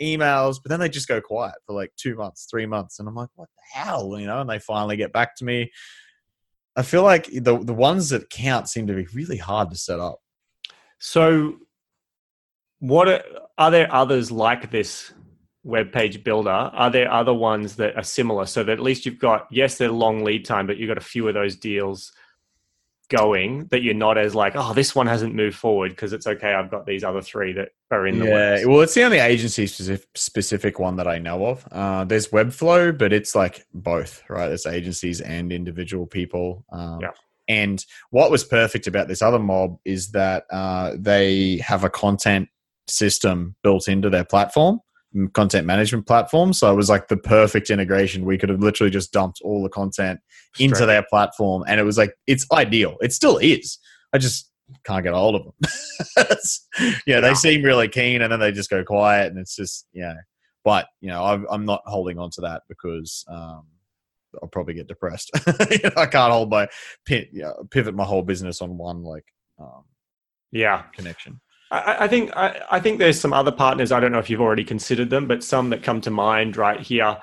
emails, but then they just go quiet for like 2 months, 3 months. And I'm like, what the hell? You know, and they finally get back to me. I feel like the ones that count seem to be really hard to set up. So are there others like this web page builder? Are there other ones that are similar? So that at least you've got, yes, they're long lead time, but you've got a few of those deals going that you're not as like, oh, this one hasn't moved forward because it's okay. I've got these other three that are in the works. Yeah, well, it's the only agency specific one that I know of. There's Webflow, but it's like both, right? There's agencies and individual people. And what was perfect about this other mob is that they have a content system built into their platform, content management platform. So it was like the perfect integration. We could have literally just dumped all the content into their platform, and it was like, it's ideal. It still is. I just can't get a hold of them. They seem really keen, and then they just go quiet, and it's just, but I'm not holding on to that because I'll probably get depressed. I can't hold my pivot my whole business on one connection. I think there's some other partners. I don't know if you've already considered them, but some that come to mind right here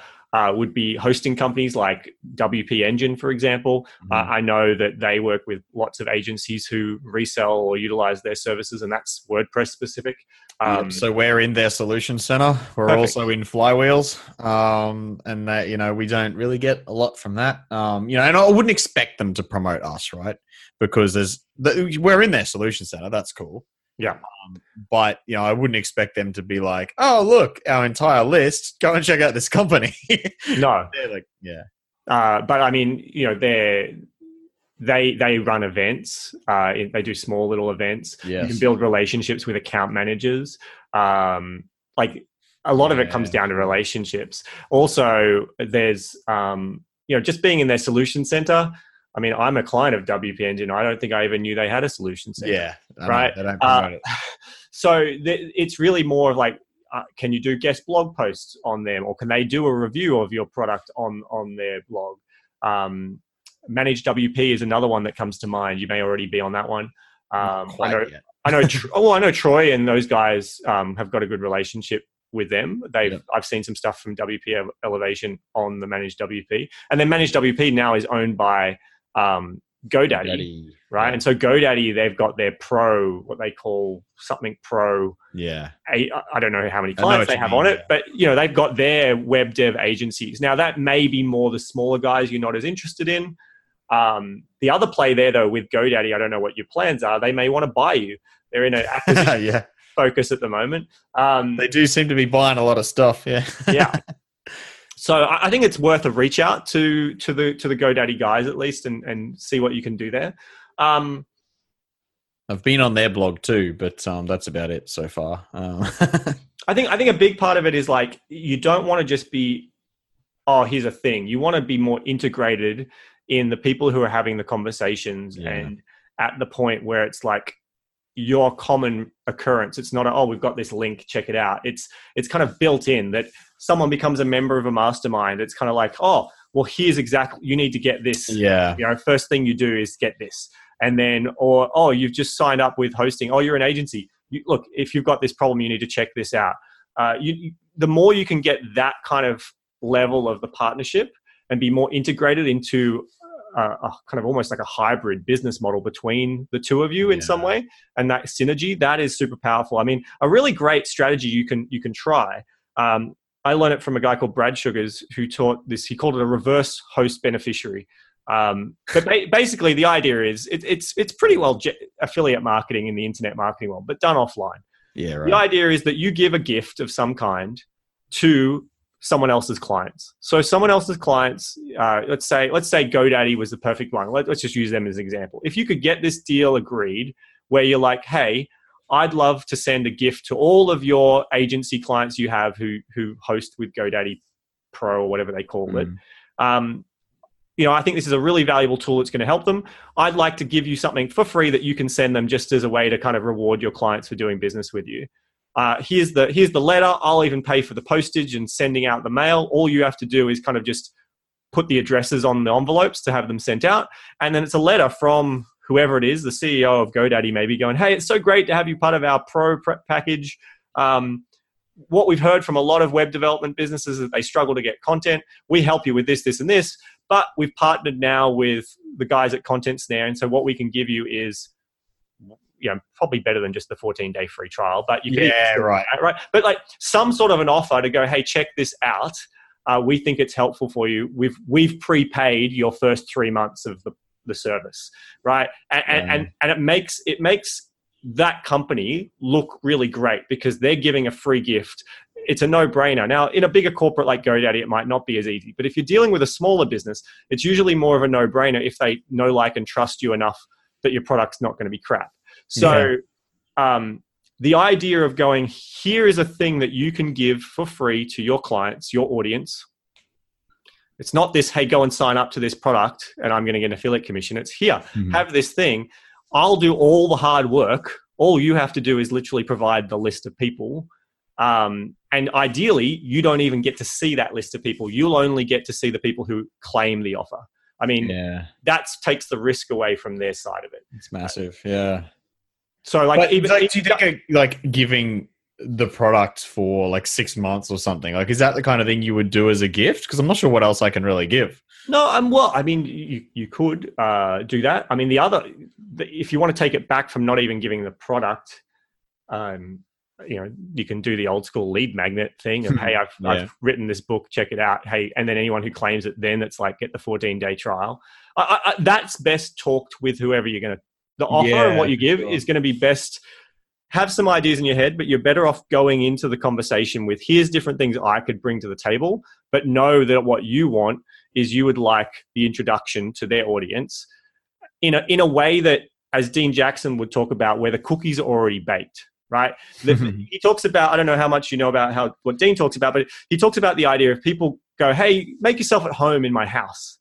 would be hosting companies like WP Engine, for example. Mm-hmm. I know that they work with lots of agencies who resell or utilize their services, and that's WordPress specific. So we're in their solution center. We're also in Flywheels, and that we don't really get a lot from that. And I wouldn't expect them to promote us, right? Because we're in their solution center. That's cool. Yeah. But, I wouldn't expect them to be like, oh, look, our entire list, go and check out this company. No. They're like, yeah. But I mean, they run events. They do small little events. Yes. You can build relationships with account managers. A lot of it comes down to relationships. Also, there's, just being in their solution center. I mean, I'm a client of WP Engine. I don't think I even knew they had a solution center. Yeah, right. They don't promote it. So it's really more of like, can you do guest blog posts on them, or can they do a review of your product on their blog? Managed WP is another one that comes to mind. You may already be on that one. I know Troy and those guys have got a good relationship with them. I've seen some stuff from WP Elevation on the Managed WP, and then Managed WP now is owned by GoDaddy, right? Yeah. And so GoDaddy, they've got their pro, what they call something pro. Yeah. I don't know how many clients they have on it, but they've got their web dev agencies. Now that may be more the smaller guys you're not as interested in. The other play there though with GoDaddy, I don't know what your plans are. They may want to buy you. They're in an acquisition focus at the moment. They do seem to be buying a lot of stuff. Yeah. So I think it's worth a reach out to the GoDaddy guys at least and see what you can do there. I've been on their blog too, but that's about it so far. I think a big part of it is like, you don't want to just be, oh, here's a thing. You want to be more integrated in the people who are having the conversations and at the point where it's like your common occurrence. It's not, we've got this link, check it out. It's kind of built in that someone becomes a member of a mastermind. It's kind of like, oh, well, here's exactly, you need to get this. Yeah. First thing you do is get this. And then, you've just signed up with hosting. Oh, you're an agency. Look, if you've got this problem, you need to check this out. The more you can get that kind of level of the partnership and be more integrated into a kind of almost like a hybrid business model between the two of you in some way, and that synergy, that is super powerful. I mean, a really great strategy you can try. I learned it from a guy called Brad Sugars who taught this. He called it a reverse host beneficiary. But basically, the idea is it's pretty well affiliate marketing in the internet marketing world, but done offline. Yeah, right. The idea is that you give a gift of some kind to someone else's clients. So someone else's clients, let's say GoDaddy was the perfect one. Let's just use them as an example. If you could get this deal agreed where you're like, hey, I'd love to send a gift to all of your agency clients you have who host with GoDaddy Pro or whatever they call it. I think this is a really valuable tool that's going to help them. I'd like to give you something for free that you can send them just as a way to kind of reward your clients for doing business with you. Here's the letter. I'll even pay for the postage and sending out the mail. All you have to do is kind of just put the addresses on the envelopes to have them sent out. And then it's a letter from whoever it is, the CEO of GoDaddy maybe, going, hey, it's so great to have you part of our pro prep package. What we've heard from a lot of web development businesses is that they struggle to get content. We help you with this, this, and this, but we've partnered now with the guys at Content Snare. And so what we can give you is probably better than just the 14-day free trial, but you can right. But like some sort of an offer to go, hey, check this out. We think it's helpful for you. We've prepaid your first 3 months of the service, right? And it makes that company look really great because they're giving a free gift. It's a no-brainer. Now, in a bigger corporate like GoDaddy, it might not be as easy, but if you're dealing with a smaller business, it's usually more of a no-brainer if they know, like, and trust you enough that your product's not going to be crap. So the idea of going, here is a thing that you can give for free to your clients, your audience. It's not this, hey, go and sign up to this product and I'm going to get an affiliate commission. It's here, have this thing. I'll do all the hard work. All you have to do is literally provide the list of people. And ideally, you don't even get to see that list of people. You'll only get to see the people who claim the offer. I mean, that takes the risk away from their side of it. It's massive. Yeah. So like, but, even, do you think like giving the product for like 6 months or something, like, is that the kind of thing you would do as a gift? Because I'm not sure what else I can really give. No, well, I mean, you could do that. I mean, if you want to take it back from not even giving the product, you know, you can do the old school lead magnet thing of, hey, I've written this book, check it out. Hey, and then anyone who claims it, then it's like, get the 14-day trial. That's best talked with whoever you're going to, the offer and what you give is going to be best. Have some ideas in your head, but you're better off going into the conversation with, here's different things I could bring to the table, but know that what you want is you would like the introduction to their audience in a way that, as Dean Jackson would talk about, where the cookies are already baked. Right? He talks about, I don't know how much you know about what Dean talks about, but he talks about the idea of people go, hey, make yourself at home in my house.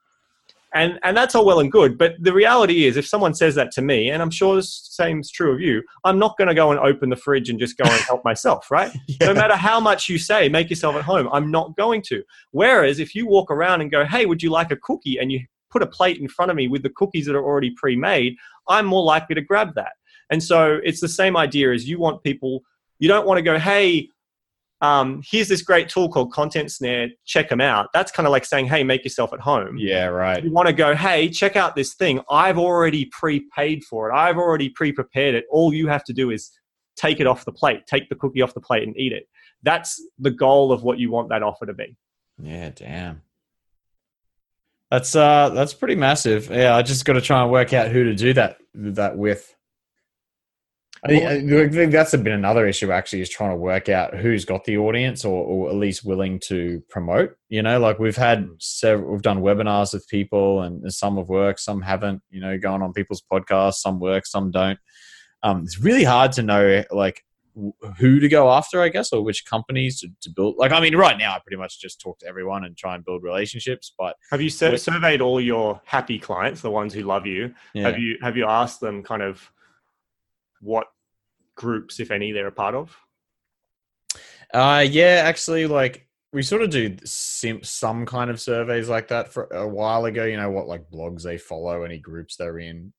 And that's all well and good. But the reality is, if someone says that to me, and I'm sure the same's true of you, I'm not going to go and open the fridge and just go and help myself, right? No matter how much you say, make yourself at home, I'm not going to. Whereas if you walk around and go, hey, would you like a cookie? And you put a plate in front of me with the cookies that are already pre-made, I'm more likely to grab that. And so it's the same idea as you want people, you don't want to go, hey, here's this great tool called Content Snare, check them out. That's kind of like saying, hey, make yourself at home. Yeah, right. You want to go, hey, check out this thing. I've already prepaid for it. I've already pre-prepared it. All you have to do is take it off the plate, take the cookie off the plate and eat it. That's the goal of what you want that offer to be. Yeah, damn. That's pretty massive. Yeah, I just got to try and work out who to do that with. I think that's been another issue actually, is trying to work out who's got the audience or at least willing to promote, you know, like we've done webinars with people and some have worked, some haven't, you know, going on people's podcasts, some work, some don't. It's really hard to know like who to go after, I guess, or which companies to build. Like, I mean, right now I pretty much just talk to everyone and try and build relationships. But have you surveyed all your happy clients, the ones who love you? Yeah. Have you asked them kind of, what groups, if any, they're a part of? Yeah, actually, like we sort of do some kind of surveys like that for a while ago, you know, what like blogs they follow, any groups they're in.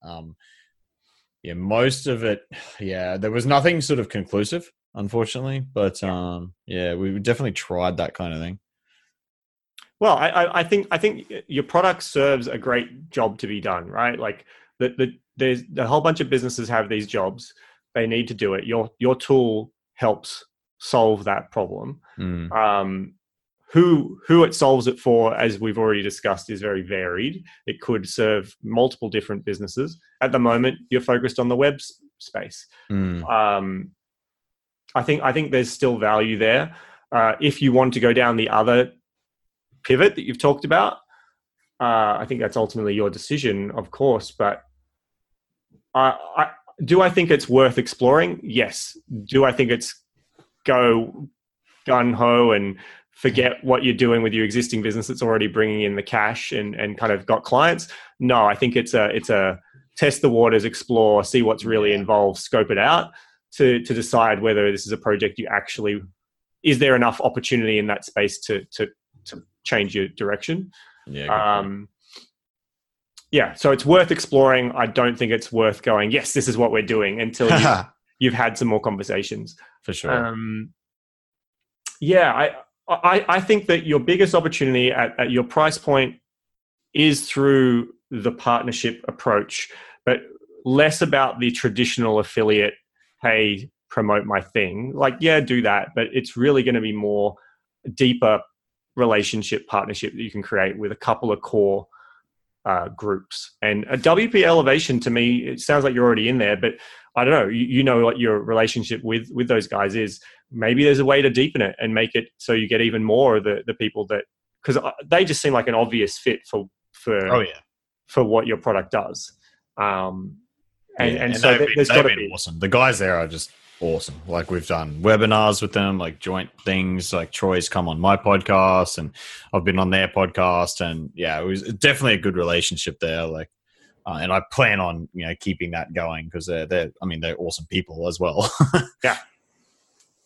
Yeah, most of it. Yeah, there was nothing sort of conclusive, unfortunately, but yeah, we definitely tried that kind of thing. Well, I think your product serves a great job to be done, right? Like there's a whole bunch of businesses have these jobs. They need to do it. Your tool helps solve that problem. Who it solves it for, as we've already discussed, is very varied. It could serve multiple different businesses. At the moment, you're focused on the web space. I think there's still value there. If you want to go down the other pivot that you've talked about, I think that's ultimately your decision, of course, but I think it's worth exploring? Yes. Do I think it's go gung-ho and forget what you're doing with your existing business that's already bringing in the cash and kind of got clients? No, I think it's a test the waters, explore, see what's really involved, scope it out to decide whether this is a project you actually, is there enough opportunity in that space to change your direction? Yeah. Yeah, so it's worth exploring. I don't think it's worth going, yes, this is what we're doing, until you've had some more conversations. For sure. I think that your biggest opportunity at your price point is through the partnership approach, but less about the traditional affiliate, hey, promote my thing. Like, yeah, do that, but it's really going to be more deeper relationship partnership that you can create with a couple of core groups. And a WP Elevation, to me, it sounds like you're already in there, but I don't know, you know what your relationship with those guys is. Maybe there's a way to deepen it and make it so you get even more of the people that, because they just seem like an obvious fit for what your product does. And so there's got to be awesome. The guys there are just awesome. Like we've done webinars with them, like joint things, like Troy's come on my podcast and I've been on their podcast, and yeah, it was definitely a good relationship there. Like, and I plan on, you know, keeping that going because they're, I mean, they're awesome people as well. Yeah.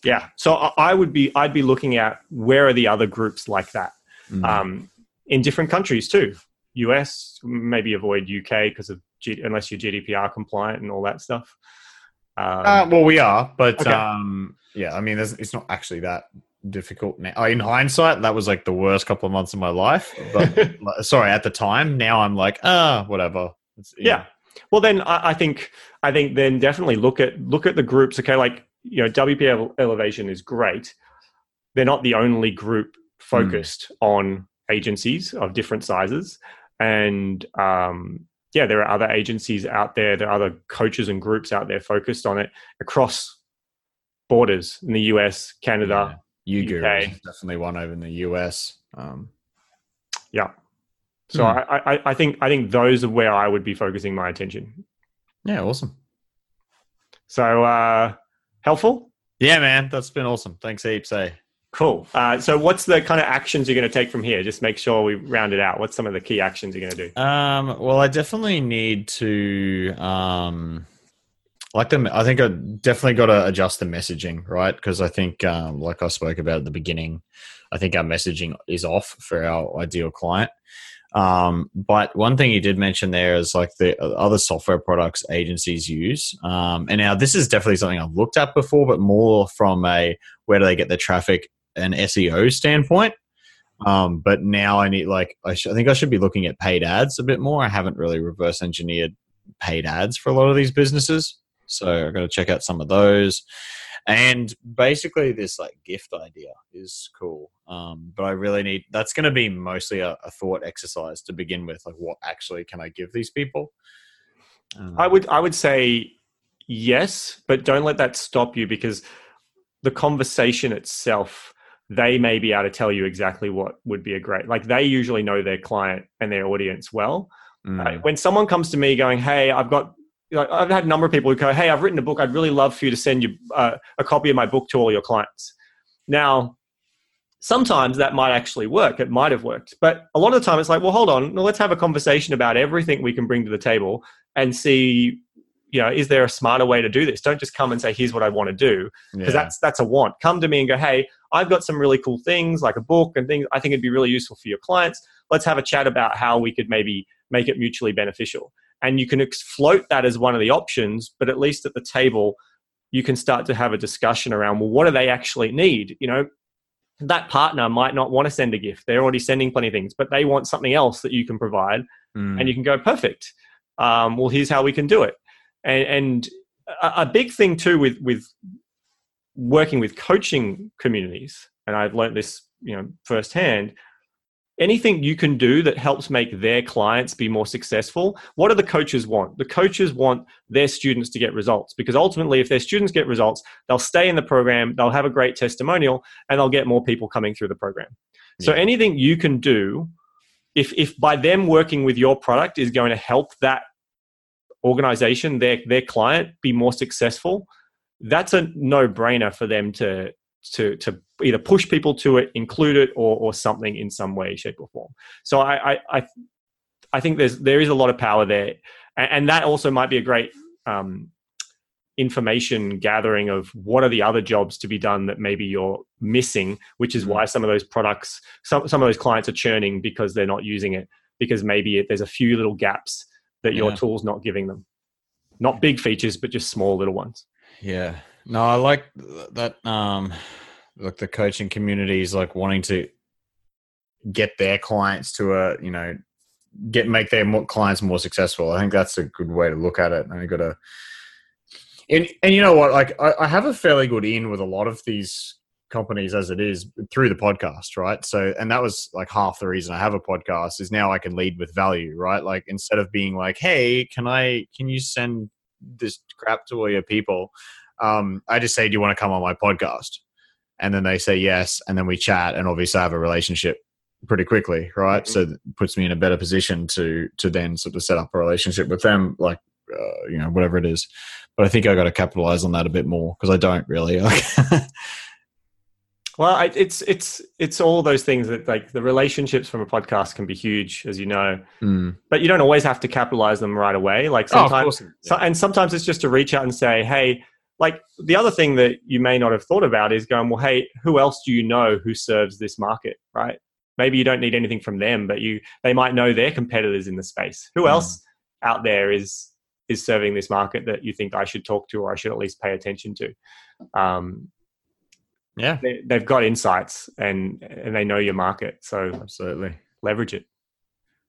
Yeah. So I'd be looking at where are the other groups like that, mm-hmm. In different countries too. US, maybe avoid UK because of unless you're GDPR compliant and all that stuff. Well, we are, but okay. Yeah, I mean, it's not actually that difficult now. In hindsight, that was like the worst couple of months of my life. But, sorry, at the time. Now I'm like, whatever. It's, yeah. Know. Well, then I think then definitely look at the groups. Okay, like, you know, WP Elevation is great. They're not the only group focused on agencies of different sizes. And yeah, there are other agencies out there. There are other coaches and groups out there focused on it across borders in the US, Canada, UK. Is definitely one over in the US. Yeah. So I think those are where I would be focusing my attention. Yeah, awesome. So helpful? Yeah, man. That's been awesome. Thanks heaps, eh? Cool. So what's the kind of actions you're going to take from here? Just make sure we round it out. What's some of the key actions you're going to do? Well, I definitely need to, I think I definitely got to adjust the messaging, right? Because I think, like I spoke about at the beginning, I think our messaging is off for our ideal client. But one thing you did mention there is like the other software products agencies use. And now this is definitely something I've looked at before, but more from a, where do they get the traffic and SEO standpoint. But now I need, like, I think I should be looking at paid ads a bit more. I haven't really reverse engineered paid ads for a lot of these businesses. So I've got to check out some of those. And basically this like gift idea is cool. But I really need, that's going to be mostly a thought exercise to begin with. Like, what actually can I give these people? I would say yes, but don't let that stop you, because the conversation itself, they may be able to tell you exactly what would be a great, like they usually know their client and their audience well. When someone comes to me going, hey, I've had a number of people who go, hey, I've written a book. I'd really love for you to send you a copy of my book to all your clients. Now, sometimes that might actually work. It might have worked. But a lot of the time it's like, well, hold on. Let's have a conversation about everything we can bring to the table and see, you know, is there a smarter way to do this? Don't just come and say, here's what I want to do. Because that's a want. Come to me and go, hey, I've got some really cool things like a book and things I think it'd be really useful for your clients. Let's have a chat about how we could maybe make it mutually beneficial. And you can float that as one of the options, but at least at the table, you can start to have a discussion around, well, what do they actually need? You know, that partner might not want to send a gift. They're already sending plenty of things, but they want something else that you can provide. And you can go, perfect. Well, here's how we can do it. And a big thing too with working with coaching communities, and I've learned this, you know, firsthand, anything you can do that helps make their clients be more successful. What do the coaches want? The coaches want their students to get results, because ultimately if their students get results, they'll stay in the program, they'll have a great testimonial, and they'll get more people coming through the program. Yeah. So anything you can do, if by them working with your product is going to help that organization, their client be more successful, that's a no-brainer for them to either push people to it, include it, or something in some way, shape, or form. So I think there is a lot of power there, and that also might be a great information gathering of what are the other jobs to be done that maybe you're missing, which is why some of those products, some of those clients are churning because they're not using it, because maybe there's a few little gaps that your tool's not giving them. Not big features, but just small little ones. Yeah. No, I like that. Like the coaching community is like wanting to get their clients to make their clients more successful. I think that's a good way to look at it. And I got to, and you know what, like I have a fairly good in with a lot of these companies as it is through the podcast, right? So, and that was like half the reason I have a podcast is now I can lead with value, right? Like instead of being like, hey, can you send this crap to all your people? I just say, do you want to come on my podcast? And then they say yes. And then we chat, and obviously I have a relationship pretty quickly. Right. Mm-hmm. So it puts me in a better position to then sort of set up a relationship with them, like, you know, whatever it is. But I think I got to capitalize on that a bit more because I don't really. Well, it's all those things that, like, the relationships from a podcast can be huge, as you know, but you don't always have to capitalize them right away. Like sometimes, and sometimes it's just to reach out and say, hey, like the other thing that you may not have thought about is going, well, hey, who else do you know who serves this market, right? Maybe you don't need anything from them, but they might know their competitors in the space. Who else out there is serving this market that you think I should talk to, or I should at least pay attention to? Yeah, they've got insights and they know your market, so absolutely leverage it.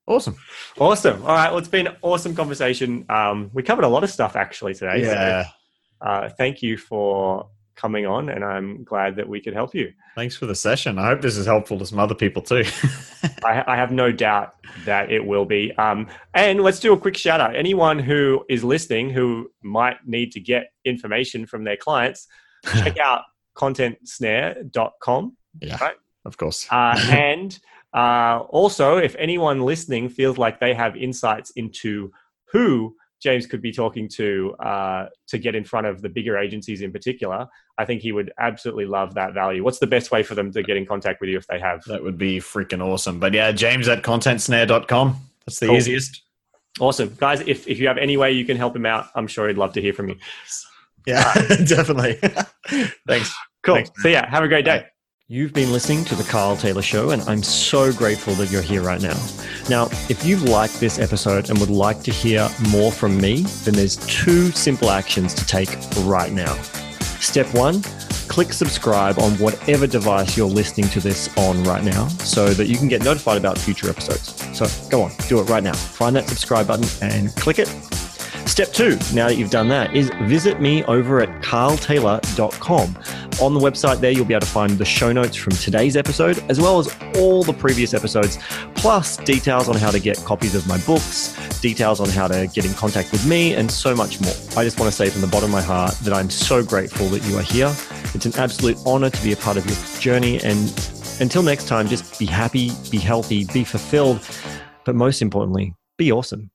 Awesome. All right, well, it's been an awesome conversation. We covered a lot of stuff actually today. Yeah. So, thank you for coming on, and I'm glad that we could help you. Thanks for the session. I hope this is helpful to some other people too. I have no doubt that it will be. And let's do a quick shout out. Anyone who is listening who might need to get information from their clients, check out contentsnare.com. Yeah, right? Of course. And also, if anyone listening feels like they have insights into who James could be talking to get in front of the bigger agencies in particular, I think he would absolutely love that value. What's the best way for them to get in contact with you if they have? That would be freaking awesome. But yeah, James at contentsnare.com. That's the easiest. Awesome. Guys, if you have any way you can help him out, I'm sure he'd love to hear from you. Yeah, definitely. Thanks. Cool. Thanks. So yeah, have a great day. Bye. You've been listening to The Carl Taylor Show, and I'm so grateful that you're here right now. Now, if you've liked this episode and would like to hear more from me, then there's 2 simple actions to take right now. Step 1, click subscribe on whatever device you're listening to this on right now so that you can get notified about future episodes. So go on, do it right now. Find that subscribe button and click it. Step 2, now that you've done that, is visit me over at carltaylor.com. On the website there, you'll be able to find the show notes from today's episode, as well as all the previous episodes, plus details on how to get copies of my books, details on how to get in contact with me, and so much more. I just want to say from the bottom of my heart that I'm so grateful that you are here. It's an absolute honor to be a part of your journey. And until next time, just be happy, be healthy, be fulfilled, but most importantly, be awesome.